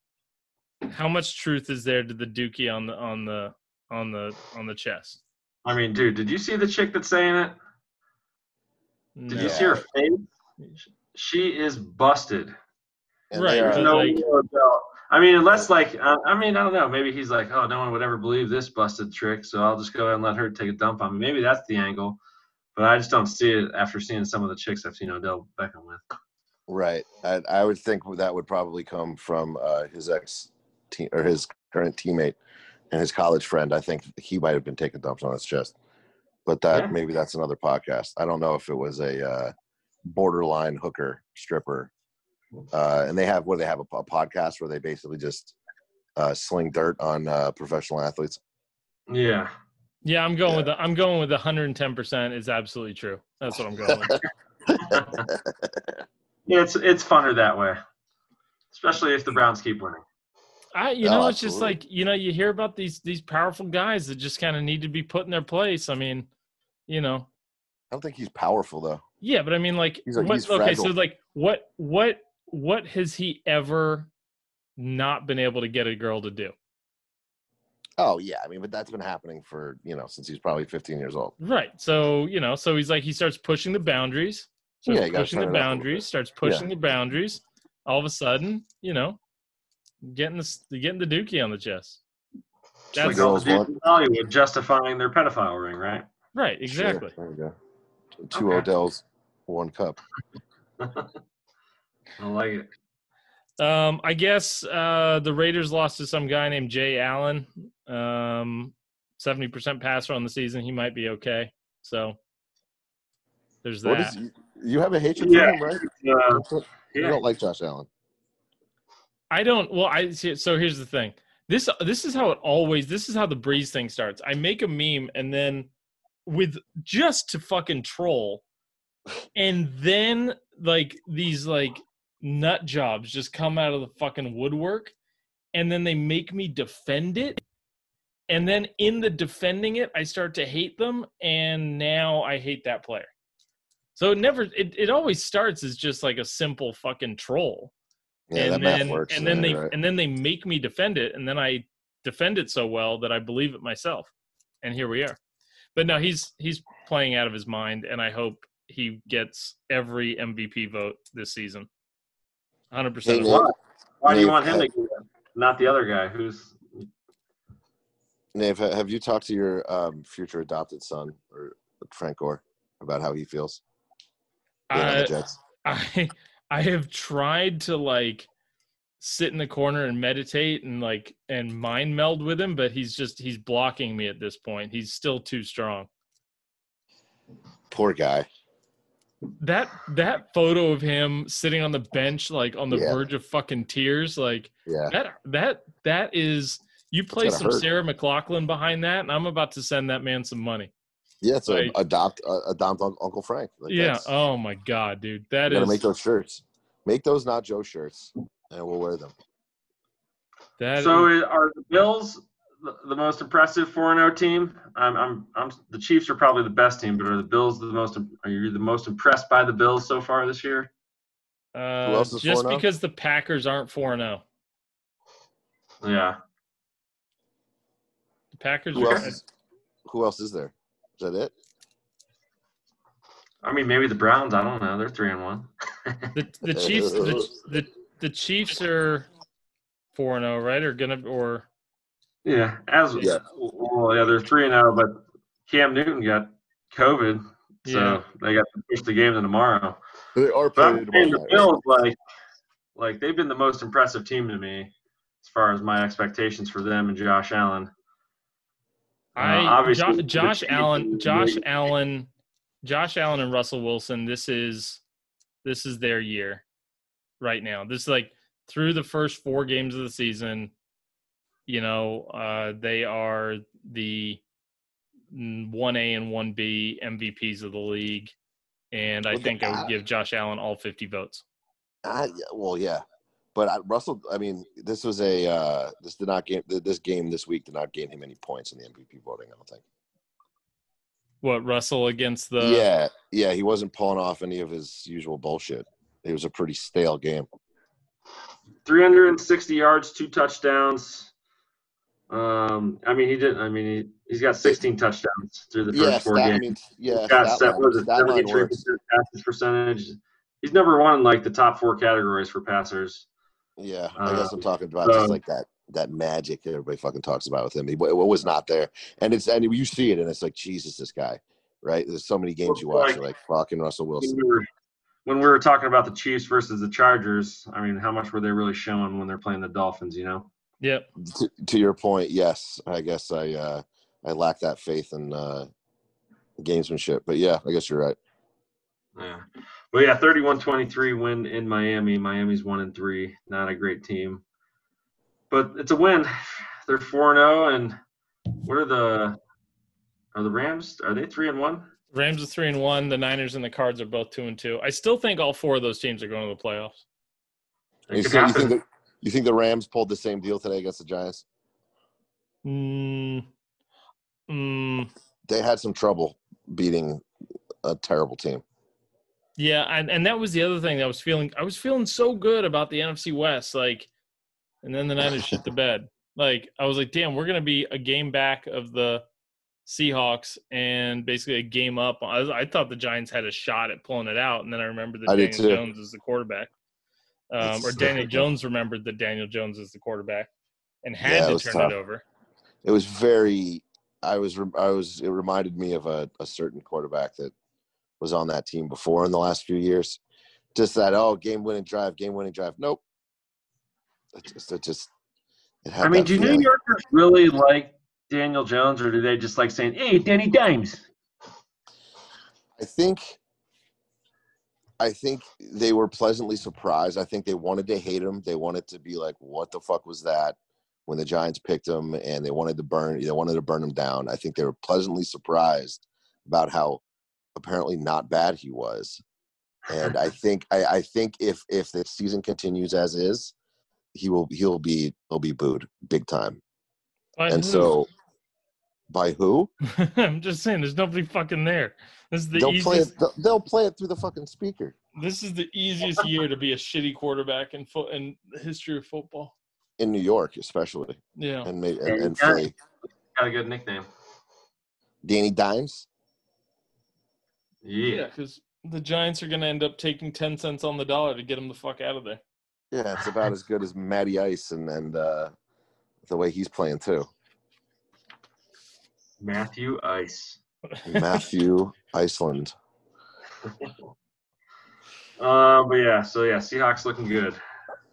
how much truth is there to the dookie on the on the on the on the chest? I mean, dude, did you see the chick that's saying it? Did no. you see her face? She is busted. And right. There's no like, about, I mean, unless like uh, I mean, I don't know. Maybe he's like, oh, no one would ever believe this busted trick, so I'll just go ahead and let her take a dump on me. Maybe that's the angle, but I just don't see it after seeing some of the chicks I've seen Odell Beckham with. Right. I, I would think that would probably come from uh, his ex team or his current teammate and his college friend. I think he might have been taking dumps on his chest, but that yeah. maybe that's another podcast. I don't know if it was a uh, borderline hooker stripper. Uh, and they have what well, they have a, a podcast where they basically just uh, sling dirt on uh, professional athletes. Yeah. Yeah. I'm going yeah. with the, I'm going with the one hundred ten percent is absolutely true. That's what I'm going with. Yeah, it's it's funner that way, especially if the Browns keep winning. I, you know, oh, it's just like, you know, you hear about these these powerful guys that just kind of need to be put in their place. I mean, you know, I don't think he's powerful though. Yeah, but I mean, like, he's like what, he's okay, fragile. So like, what what what has he ever not been able to get a girl to do? Oh yeah, I mean, but that's been happening for you know since he's probably fifteen years old. Right. So you know, so he's like he starts pushing the boundaries. So yeah, pushing the boundaries, starts pushing yeah. the boundaries. All of a sudden, you know, getting the getting the dookie on the chest. That's so the Hollywood justifying their pedophile ring, right? Right, exactly. Sure. There you go. Two okay. Odells, one cup. I like it. Um, I guess uh, the Raiders lost to some guy named Jay Allen. Um, seventy percent passer on the season. He might be okay. So there's that. What is he- You have a hatred yeah. for him, right? Uh, you yeah. don't like Josh Allen. I don't. Well, I so here's the thing. This this is how it always. This is how the Breeze thing starts. I make a meme and then, with just to fucking troll, and then like these like nut jobs just come out of the fucking woodwork, and then they make me defend it. And then in the defending it, I start to hate them, and now I hate that player. So it never it, it always starts as just like a simple fucking troll. Yeah, and that then math works, and then man, they right? and then they make me defend it, and then I defend it so well that I believe it myself. And here we are. But no, he's he's playing out of his mind, and I hope he gets every M V P vote this season. one hundred percent. Hey, why? why do you want him to get it? Not the other guy who's Nave, have you talked to your um, future adopted son or Frank Gore about how he feels? I, I I have tried to like sit in the corner and meditate and like and mind meld with him, but he's just he's blocking me at this point. He's still too strong. Poor guy. That that photo of him sitting on the bench, like on the yeah. verge of fucking tears, like yeah. that that that is you play some hurt. Sarah McLachlan behind that, and I'm about to send that man some money. Yeah, so like, adopt uh, adopt Uncle Frank. Like yeah. Oh my God, dude, that is. Gotta make those shirts. Make those Not Joe shirts, and we'll wear them. That so is... are the Bills the most impressive four and oh team? I'm, I'm, I'm. The Chiefs are probably the best team, but are the Bills the most? Are you the most impressed by the Bills so far this year? Uh, Who else is just four and oh? Because the Packers aren't four and oh. Yeah. The Packers. Who, are... else, is, who else is there? Is that it? I mean, maybe the Browns. I don't know. They're three and one. the, the Chiefs. The, the the Chiefs are four and zero, right? Or gonna or yeah, as yeah. well. Yeah, they're three and zero, but Cam Newton got COVID, so yeah. they got to push the game to tomorrow. They are playing tomorrow. The Bills, like, like they've been the most impressive team to me as far as my expectations for them and Josh Allen. I uh, Josh, Josh Allen Josh Allen Josh Allen and Russell Wilson, this is this is their year right now. This is like through the first four games of the season, you know, uh, they are the one A and one B M V Ps of the league. And I well, think I would I, give Josh Allen all fifty votes. I, well, yeah. But I, Russell, I mean, this was a uh, – this did not gain, this game this week did not gain him any points in the M V P voting, I don't think. What, Russell against the – Yeah, yeah, he wasn't pulling off any of his usual bullshit. It was a pretty stale game. three hundred sixty yards, two touchdowns. Um, I mean, he didn't – I mean, he, he's got sixteen touchdowns through the first yeah, four that, games. I mean, yeah, he's got that was a seventy-three percent passes percentage. He's number one in, like, the top four categories for passers. Yeah, I guess um, I'm talking about so, just like that that magic that everybody fucking talks about with him. He it was not there, and it's and you see it, and it's like Jesus, this guy, right? There's so many games you watch, like, you're like fucking Russell Wilson. When we, were, when we were talking about the Chiefs versus the Chargers, I mean, how much were they really showing when they're playing the Dolphins? You know. Yeah. To, to your point, yes, I guess I uh, I lack that faith in uh, gamesmanship, but yeah, I guess you're right. Yeah. Well, yeah, thirty-one twenty-three win in Miami. Miami's one and three. Not a great team, but it's a win. They're four and zero. And what are the are the Rams? Are they three and one? Rams are three and one. The Niners and the Cards are both two and two. I still think all four of those teams are going to the playoffs. You think, you, think the, you think the Rams pulled the same deal today against the Giants? Mm, mm. They had some trouble beating a terrible team. Yeah, and, and that was the other thing that I was feeling. I was feeling so good about the N F C West, like, and then the Niners shit the bed. Like, I was like, damn, we're going to be a game back of the Seahawks and basically a game up. I, was, I thought the Giants had a shot at pulling it out, and then I remembered that I Daniel Jones is the quarterback. Um, or Daniel Jones remembered that Daniel Jones is the quarterback and had yeah, to turn tough. it over. It was very – I was I – was, it reminded me of a, a certain quarterback that was on that team before in the last few years. Just that, oh, game-winning drive, game-winning drive. Nope. It just, it just it had I mean, do feeling. New Yorkers really like Daniel Jones, or do they just like saying, hey, Danny Dimes? I think I think they were pleasantly surprised. I think they wanted to hate him. They wanted to be like, what the fuck was that when the Giants picked him, and they wanted to burn they wanted to burn him down. I think they were pleasantly surprised about how apparently not bad he was. And I think I, I think if if the season continues as is, he will he'll be he'll be booed big time. By and who? so by who? I'm just saying there's nobody fucking there. This is the they'll easiest play it, they'll, they'll play it through the fucking speaker. This is the easiest year to be a shitty quarterback in fo- in the history of football. In New York, especially. Yeah. And maybe and, and Philly. Got a good nickname. Danny Dimes. Yeah, because yeah, the Giants are going to end up taking ten cents on the dollar to get him the fuck out of there. Yeah, it's about as good as Matty Ice and, and uh, the way he's playing, too. Matthew Ice. Matthew Iceland. Uh, but, yeah, so, yeah, Seahawks looking good.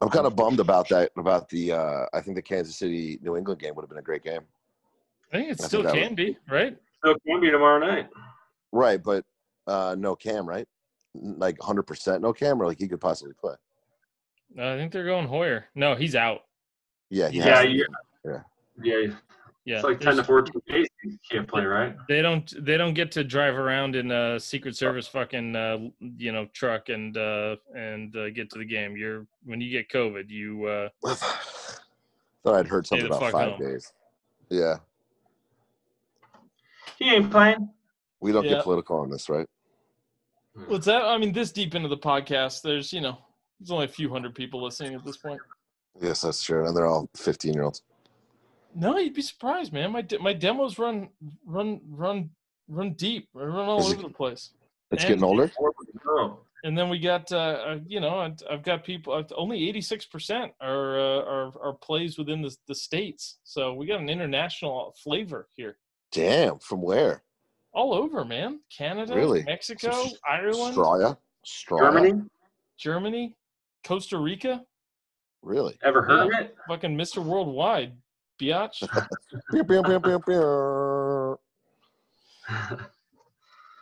I'm kind of bummed about that, about the uh, – I think the Kansas City-New England game would have been a great game. I think it I still think can would... be, right? Still can be tomorrow night. Right, but – Uh, no Cam, right? Like one hundred percent no Cam, or like he could possibly play? I think they're going Hoyer. No, he's out. Yeah, he yeah, yeah. yeah, yeah, yeah. It's like ten to fourteen days he can't play, right? They don't. They don't get to drive around in a Secret Service fucking uh, you know truck and uh, and uh, get to the game. You're when you get COVID, you. Uh, I thought I'd heard something about five home. days. Yeah. He ain't playing. We don't yeah. get political on this, right? What's that? I mean, this deep into the podcast, there's, you know, there's only a few hundred people listening at this point. Yes, that's true. And they're all fifteen-year-olds. No, you'd be surprised, man. My de- my demos run run, run, run deep. I run all Is over it, the place. It's and getting older? And then we got, uh, you know, I've got people, only eighty-six percent are, uh, are, are plays within the, the states. So we got an international flavor here. Damn, from where? All over, man. Canada, really? Mexico, Ireland, Australia, Germany, Germany, Costa Rica. Really? Ever heard yeah. of it? Fucking Mister Worldwide, biatch.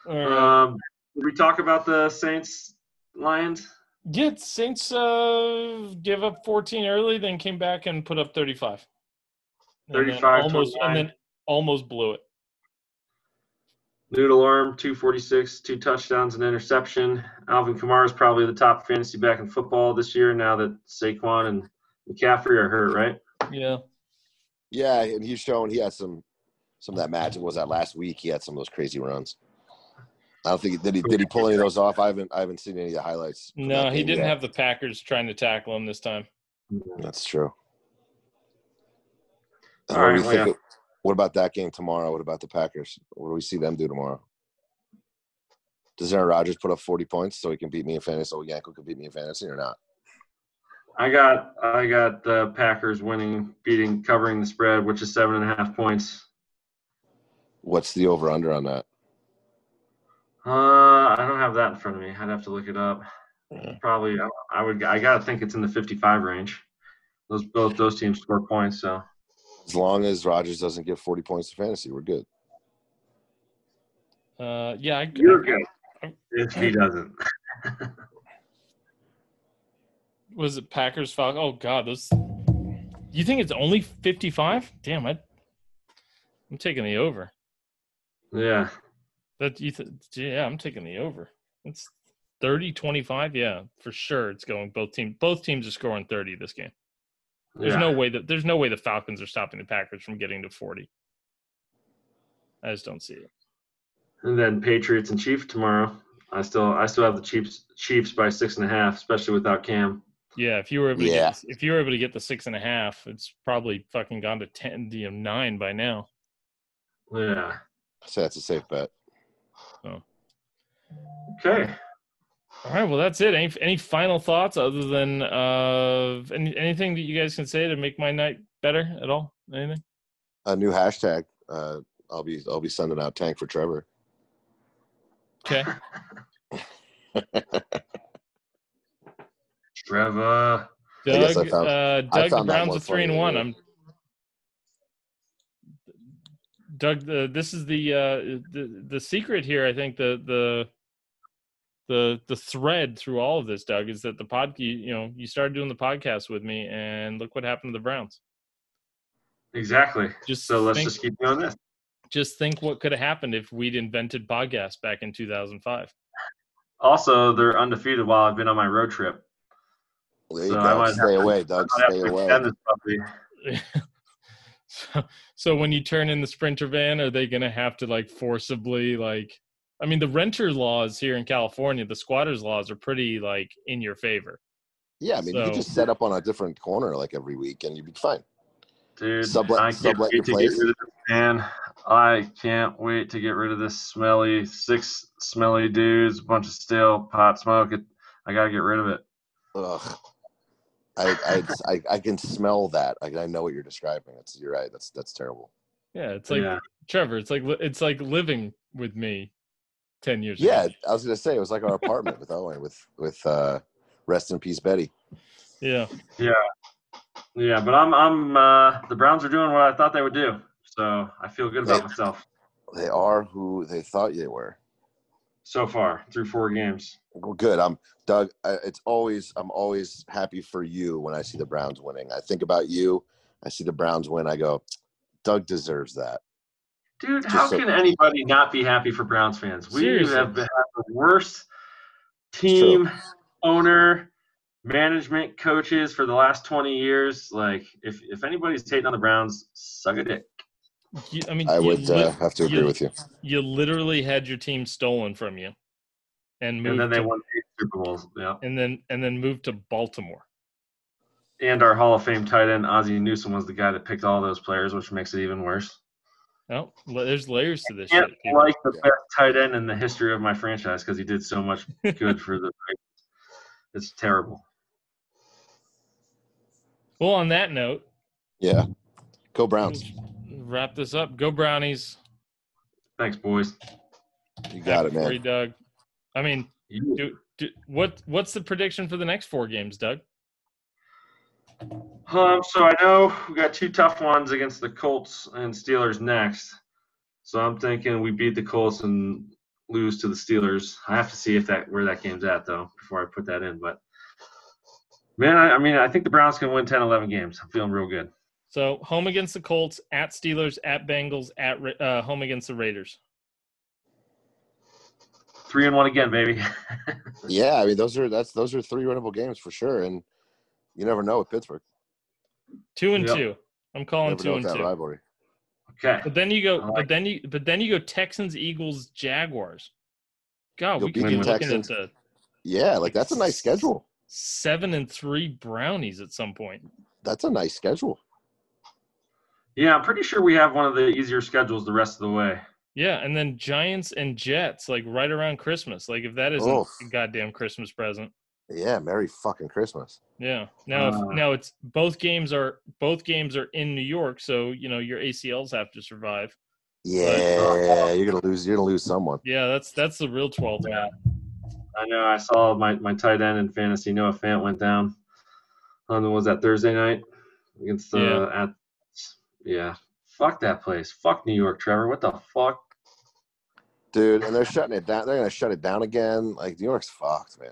All right. Um, did we talk about the Saints Lions? Yeah, Saints uh, give up fourteen early, then came back and put up thirty-five. thirty-five, and almost, and then almost blew it. Noodle arm, two forty-six, two touchdowns, an interception. Alvin Kamara is probably the top fantasy back in football this year now that Saquon and McCaffrey are hurt, right? Yeah. Yeah, and he's shown he had some some of that magic. Was that last week? He had some of those crazy runs. I don't think did he did he pull any of those off? I haven't I haven't seen any of the highlights. No, he didn't yet. Have the Packers trying to tackle him this time. That's true. All what, right, do you think yeah. of, what about that game tomorrow? What about the Packers? What do we see them do tomorrow? Does Aaron Rodgers put up forty points so he can beat me in fantasy? So Yanko can beat me in fantasy or not? I got I got the Packers winning, beating, covering the spread, which is seven and a half points. What's the over under on that? Uh, I don't have that in front of me. I'd have to look it up. Yeah. Probably, I would. I gotta think it's in the fifty-five range. Those both those teams score points, so as long as Rodgers doesn't get forty points to fantasy, we're good. Uh, yeah, I, you're I, good I, if he doesn't. Was it Packers Falcons? Oh God, those. You think it's only fifty-five? Damn it! I'm taking the over. Yeah. That you th- yeah, I'm taking the over. It's thirty twenty-five. Yeah, for sure. It's going both teams. Both teams are scoring thirty this game. There's yeah. no way that there's no way the Falcons are stopping the Packers from getting to forty. I just don't see it. And then Patriots and Chiefs tomorrow. I still I still have the Chiefs Chiefs by six and a half, especially without Cam. Yeah, if you were able to yeah. get, if you were able to get the six and a half, it's probably fucking gone to ten, you know, nine by now. Yeah. So that's a safe bet. So. Okay. All right. Well, that's it. Any any final thoughts other than uh, any, anything that you guys can say to make my night better at all? Anything? A new hashtag. Uh, I'll be I'll be sending out Tank for Trevor. Okay. Trevor. Doug. I I found, uh, Doug. The Browns are three and one. I'm. Doug, the, this is the, uh, the the secret here. I think the the the the thread through all of this, Doug, is that the pod you, you know you started doing the podcast with me, and look what happened to the Browns. Exactly. Just so let's think, just keep doing this. Just think what could have happened if we'd invented podcasts back in two thousand five. Also, they're undefeated while I've been on my road trip. Well, so I might stay away, Doug. Stay away. So, so when you turn in the Sprinter van, are they going to have to, like, forcibly, like – I mean, the renter laws here in California, the squatters laws are pretty, like, in your favor. Yeah, I mean, so, you just set up on a different corner, like, every week, and you'd be fine. Dude, sublet, I can't wait to place. Get rid of this man. I can't wait to get rid of this smelly – six smelly dudes, bunch of stale pot smoke. It, I got to get rid of it. Ugh. I, I I I can smell that. I, I know what you're describing. That's you're right. That's that's terrible. Yeah, it's like yeah. Trevor. It's like it's like living with me, ten years. Yeah, ago. I was gonna say it was like our apartment with Owen with with uh, rest in peace Betty. Yeah, yeah, yeah. But I'm I'm uh, the Browns are doing what I thought they would do, so I feel good about they, myself. They are who they thought they were. So far, through four games. Well, good. I'm Doug. I, it's always I'm always happy for you when I see the Browns winning. I think about you. I see the Browns win. I go, Doug deserves that. Dude, Just how so- can anybody not be happy for Browns fans? We Seriously. have the worst team, owner, management, coaches for the last twenty years. Like, if if anybody's hating on the Browns, suck a dick. You, I mean, I would li- uh, have to agree you, with you. You literally had your team stolen from you, and moved and then they to, won eight Super Bowls. Yeah, and then and then moved to Baltimore. And our Hall of Fame tight end Ozzie Newsome was the guy that picked all those players, which makes it even worse. No, well, there's layers to this. I can't shit, like the best tight end in the history of my franchise because he did so much good for the. It's terrible. Well, on that note. Yeah. Go Browns. Wrap this up. Go Brownies. Thanks, boys. You got Happy it, man. Free, Doug. I mean, do, do, what what's the prediction for the next four games, Doug? Um, so I know we got two tough ones against the Colts and Steelers next. So I'm thinking we beat the Colts and lose to the Steelers. I have to see if that where that game's at, though, before I put that in. But, man, I, I mean, I think the Browns can win ten, eleven games. I'm feeling real good. So, home against the Colts, at Steelers, at Bengals, at uh, home against the Raiders. Three and one again, baby. Yeah, I mean, those are that's those are three winnable games for sure, and you never know with Pittsburgh. Two and yep. two. I'm calling never two know and that two. Rivalry. Okay. But then you go. Right. But then you. But then you go. Texans, Eagles, Jaguars. God, You'll we could be looking at the. Yeah, like that's a nice schedule. Seven and three Brownies at some point. That's a nice schedule. Yeah, I'm pretty sure we have one of the easier schedules the rest of the way. Yeah, and then Giants and Jets, like right around Christmas. Like if that isn't Oof. a goddamn Christmas present. Yeah, Merry fucking Christmas. Yeah. Now, uh, if, now it's both games are both games are in New York, so you know your A C Ls have to survive. Yeah, but, uh, you're gonna lose. You're gonna lose someone. Yeah, that's that's the real twelve. Yeah. I know. I saw my, my tight end in fantasy. Noah Fant went down on the was that Thursday night against the yeah. at yeah. Fuck that place. Fuck New York, Trevor. What the fuck? Dude, and they're shutting it down. They're going to shut it down again. Like, New York's fucked, man.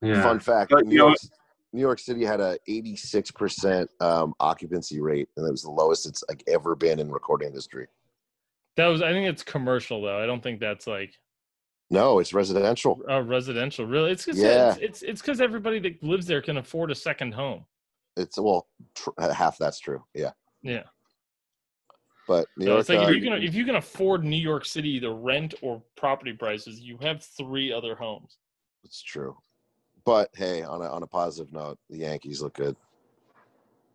Yeah. Fun fact, but, New, York, New York City had an eighty-six percent um, occupancy rate, and it was the lowest it's like ever been in recording history. That was, I think it's commercial, though. I don't think that's like. No, it's residential. Uh, residential, really? It's because yeah. it's, it's, it's everybody that lives there can afford a second home. It's, well, tr- half that's true, yeah. Yeah, but New York, so it's like uh, if you can if you can afford New York City either rent or property prices, you have three other homes. It's true, but hey, on a on a positive note, the Yankees look good.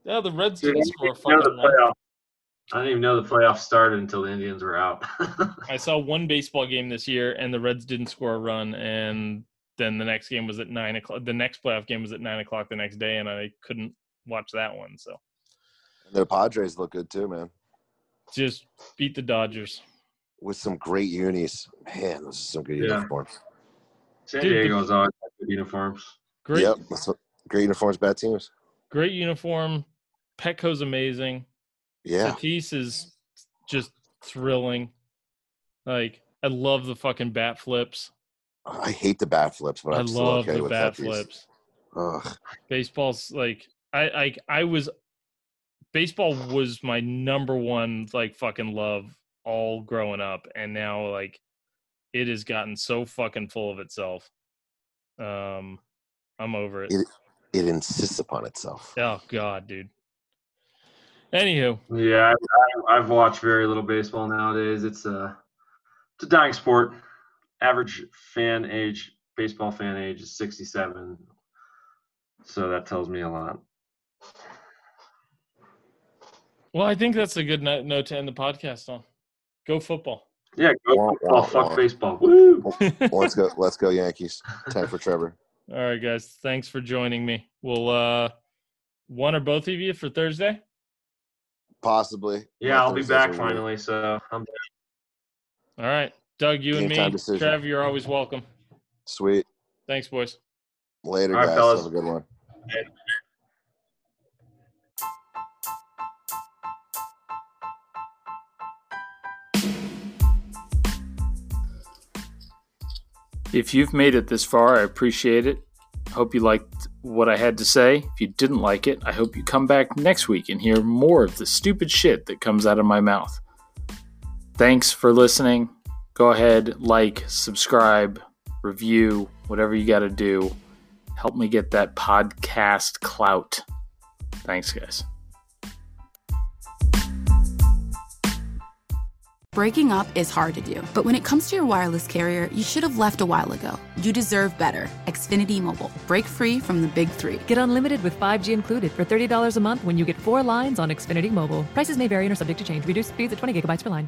Yeah, the Reds didn't score. I didn't even know the playoffs started until the Indians were out. I saw one baseball game this year, and the Reds didn't score a run, and then the next game was at nine o'clock. The next playoff game was at nine o'clock the next day, and I couldn't watch that one. So. The Padres look good too, man. Just beat the Dodgers with some great unis. Man, those are some good yeah. uniforms. San Diego's always had good uniforms. Great, yep, great uniforms, bad teams. Great uniform. Petco's amazing. Yeah, Tatis is just thrilling. Like I love the fucking bat flips. I hate the bat flips, but I'm I still love okay the with bat Tatis. Flips. Ugh. Baseball's like I like I was. Baseball was my number one, like, fucking love all growing up. And now, like, it has gotten so fucking full of itself. Um, I'm over it. It, it insists upon itself. Oh, God, dude. Anywho. Yeah, I, I, I've watched very little baseball nowadays. It's a, it's a dying sport. Average fan age, baseball fan age is sixty-seven. So that tells me a lot. Well, I think that's a good note to end the podcast on. Go football. Yeah, go wah, football. Wah, Fuck wah. Baseball. Woo! Let's go. Let's go Yankees. Time for Trevor. All right, guys. Thanks for joining me. We'll uh, one or both of you for Thursday? Possibly. Yeah, yeah I'll Thursday's be back finally, week. So I'm back. All right. Doug, you Game and me. Trevor, you're always welcome. Sweet. Thanks, boys. Later, All guys. Right, fellas. Have a good one. Later. If you've made it this far, I appreciate it. I hope you liked what I had to say. If you didn't like it, I hope you come back next week and hear more of the stupid shit that comes out of my mouth. Thanks for listening. Go ahead, like, subscribe, review, whatever you got to do. Help me get that podcast clout. Thanks, guys. Breaking up is hard to do, but when it comes to your wireless carrier, you should have left a while ago. You deserve better. Xfinity Mobile. Break free from the big three. Get unlimited with five G included for thirty dollars a month when you get four lines on Xfinity Mobile. Prices may vary and are subject to change. Reduced speeds at twenty gigabytes per line.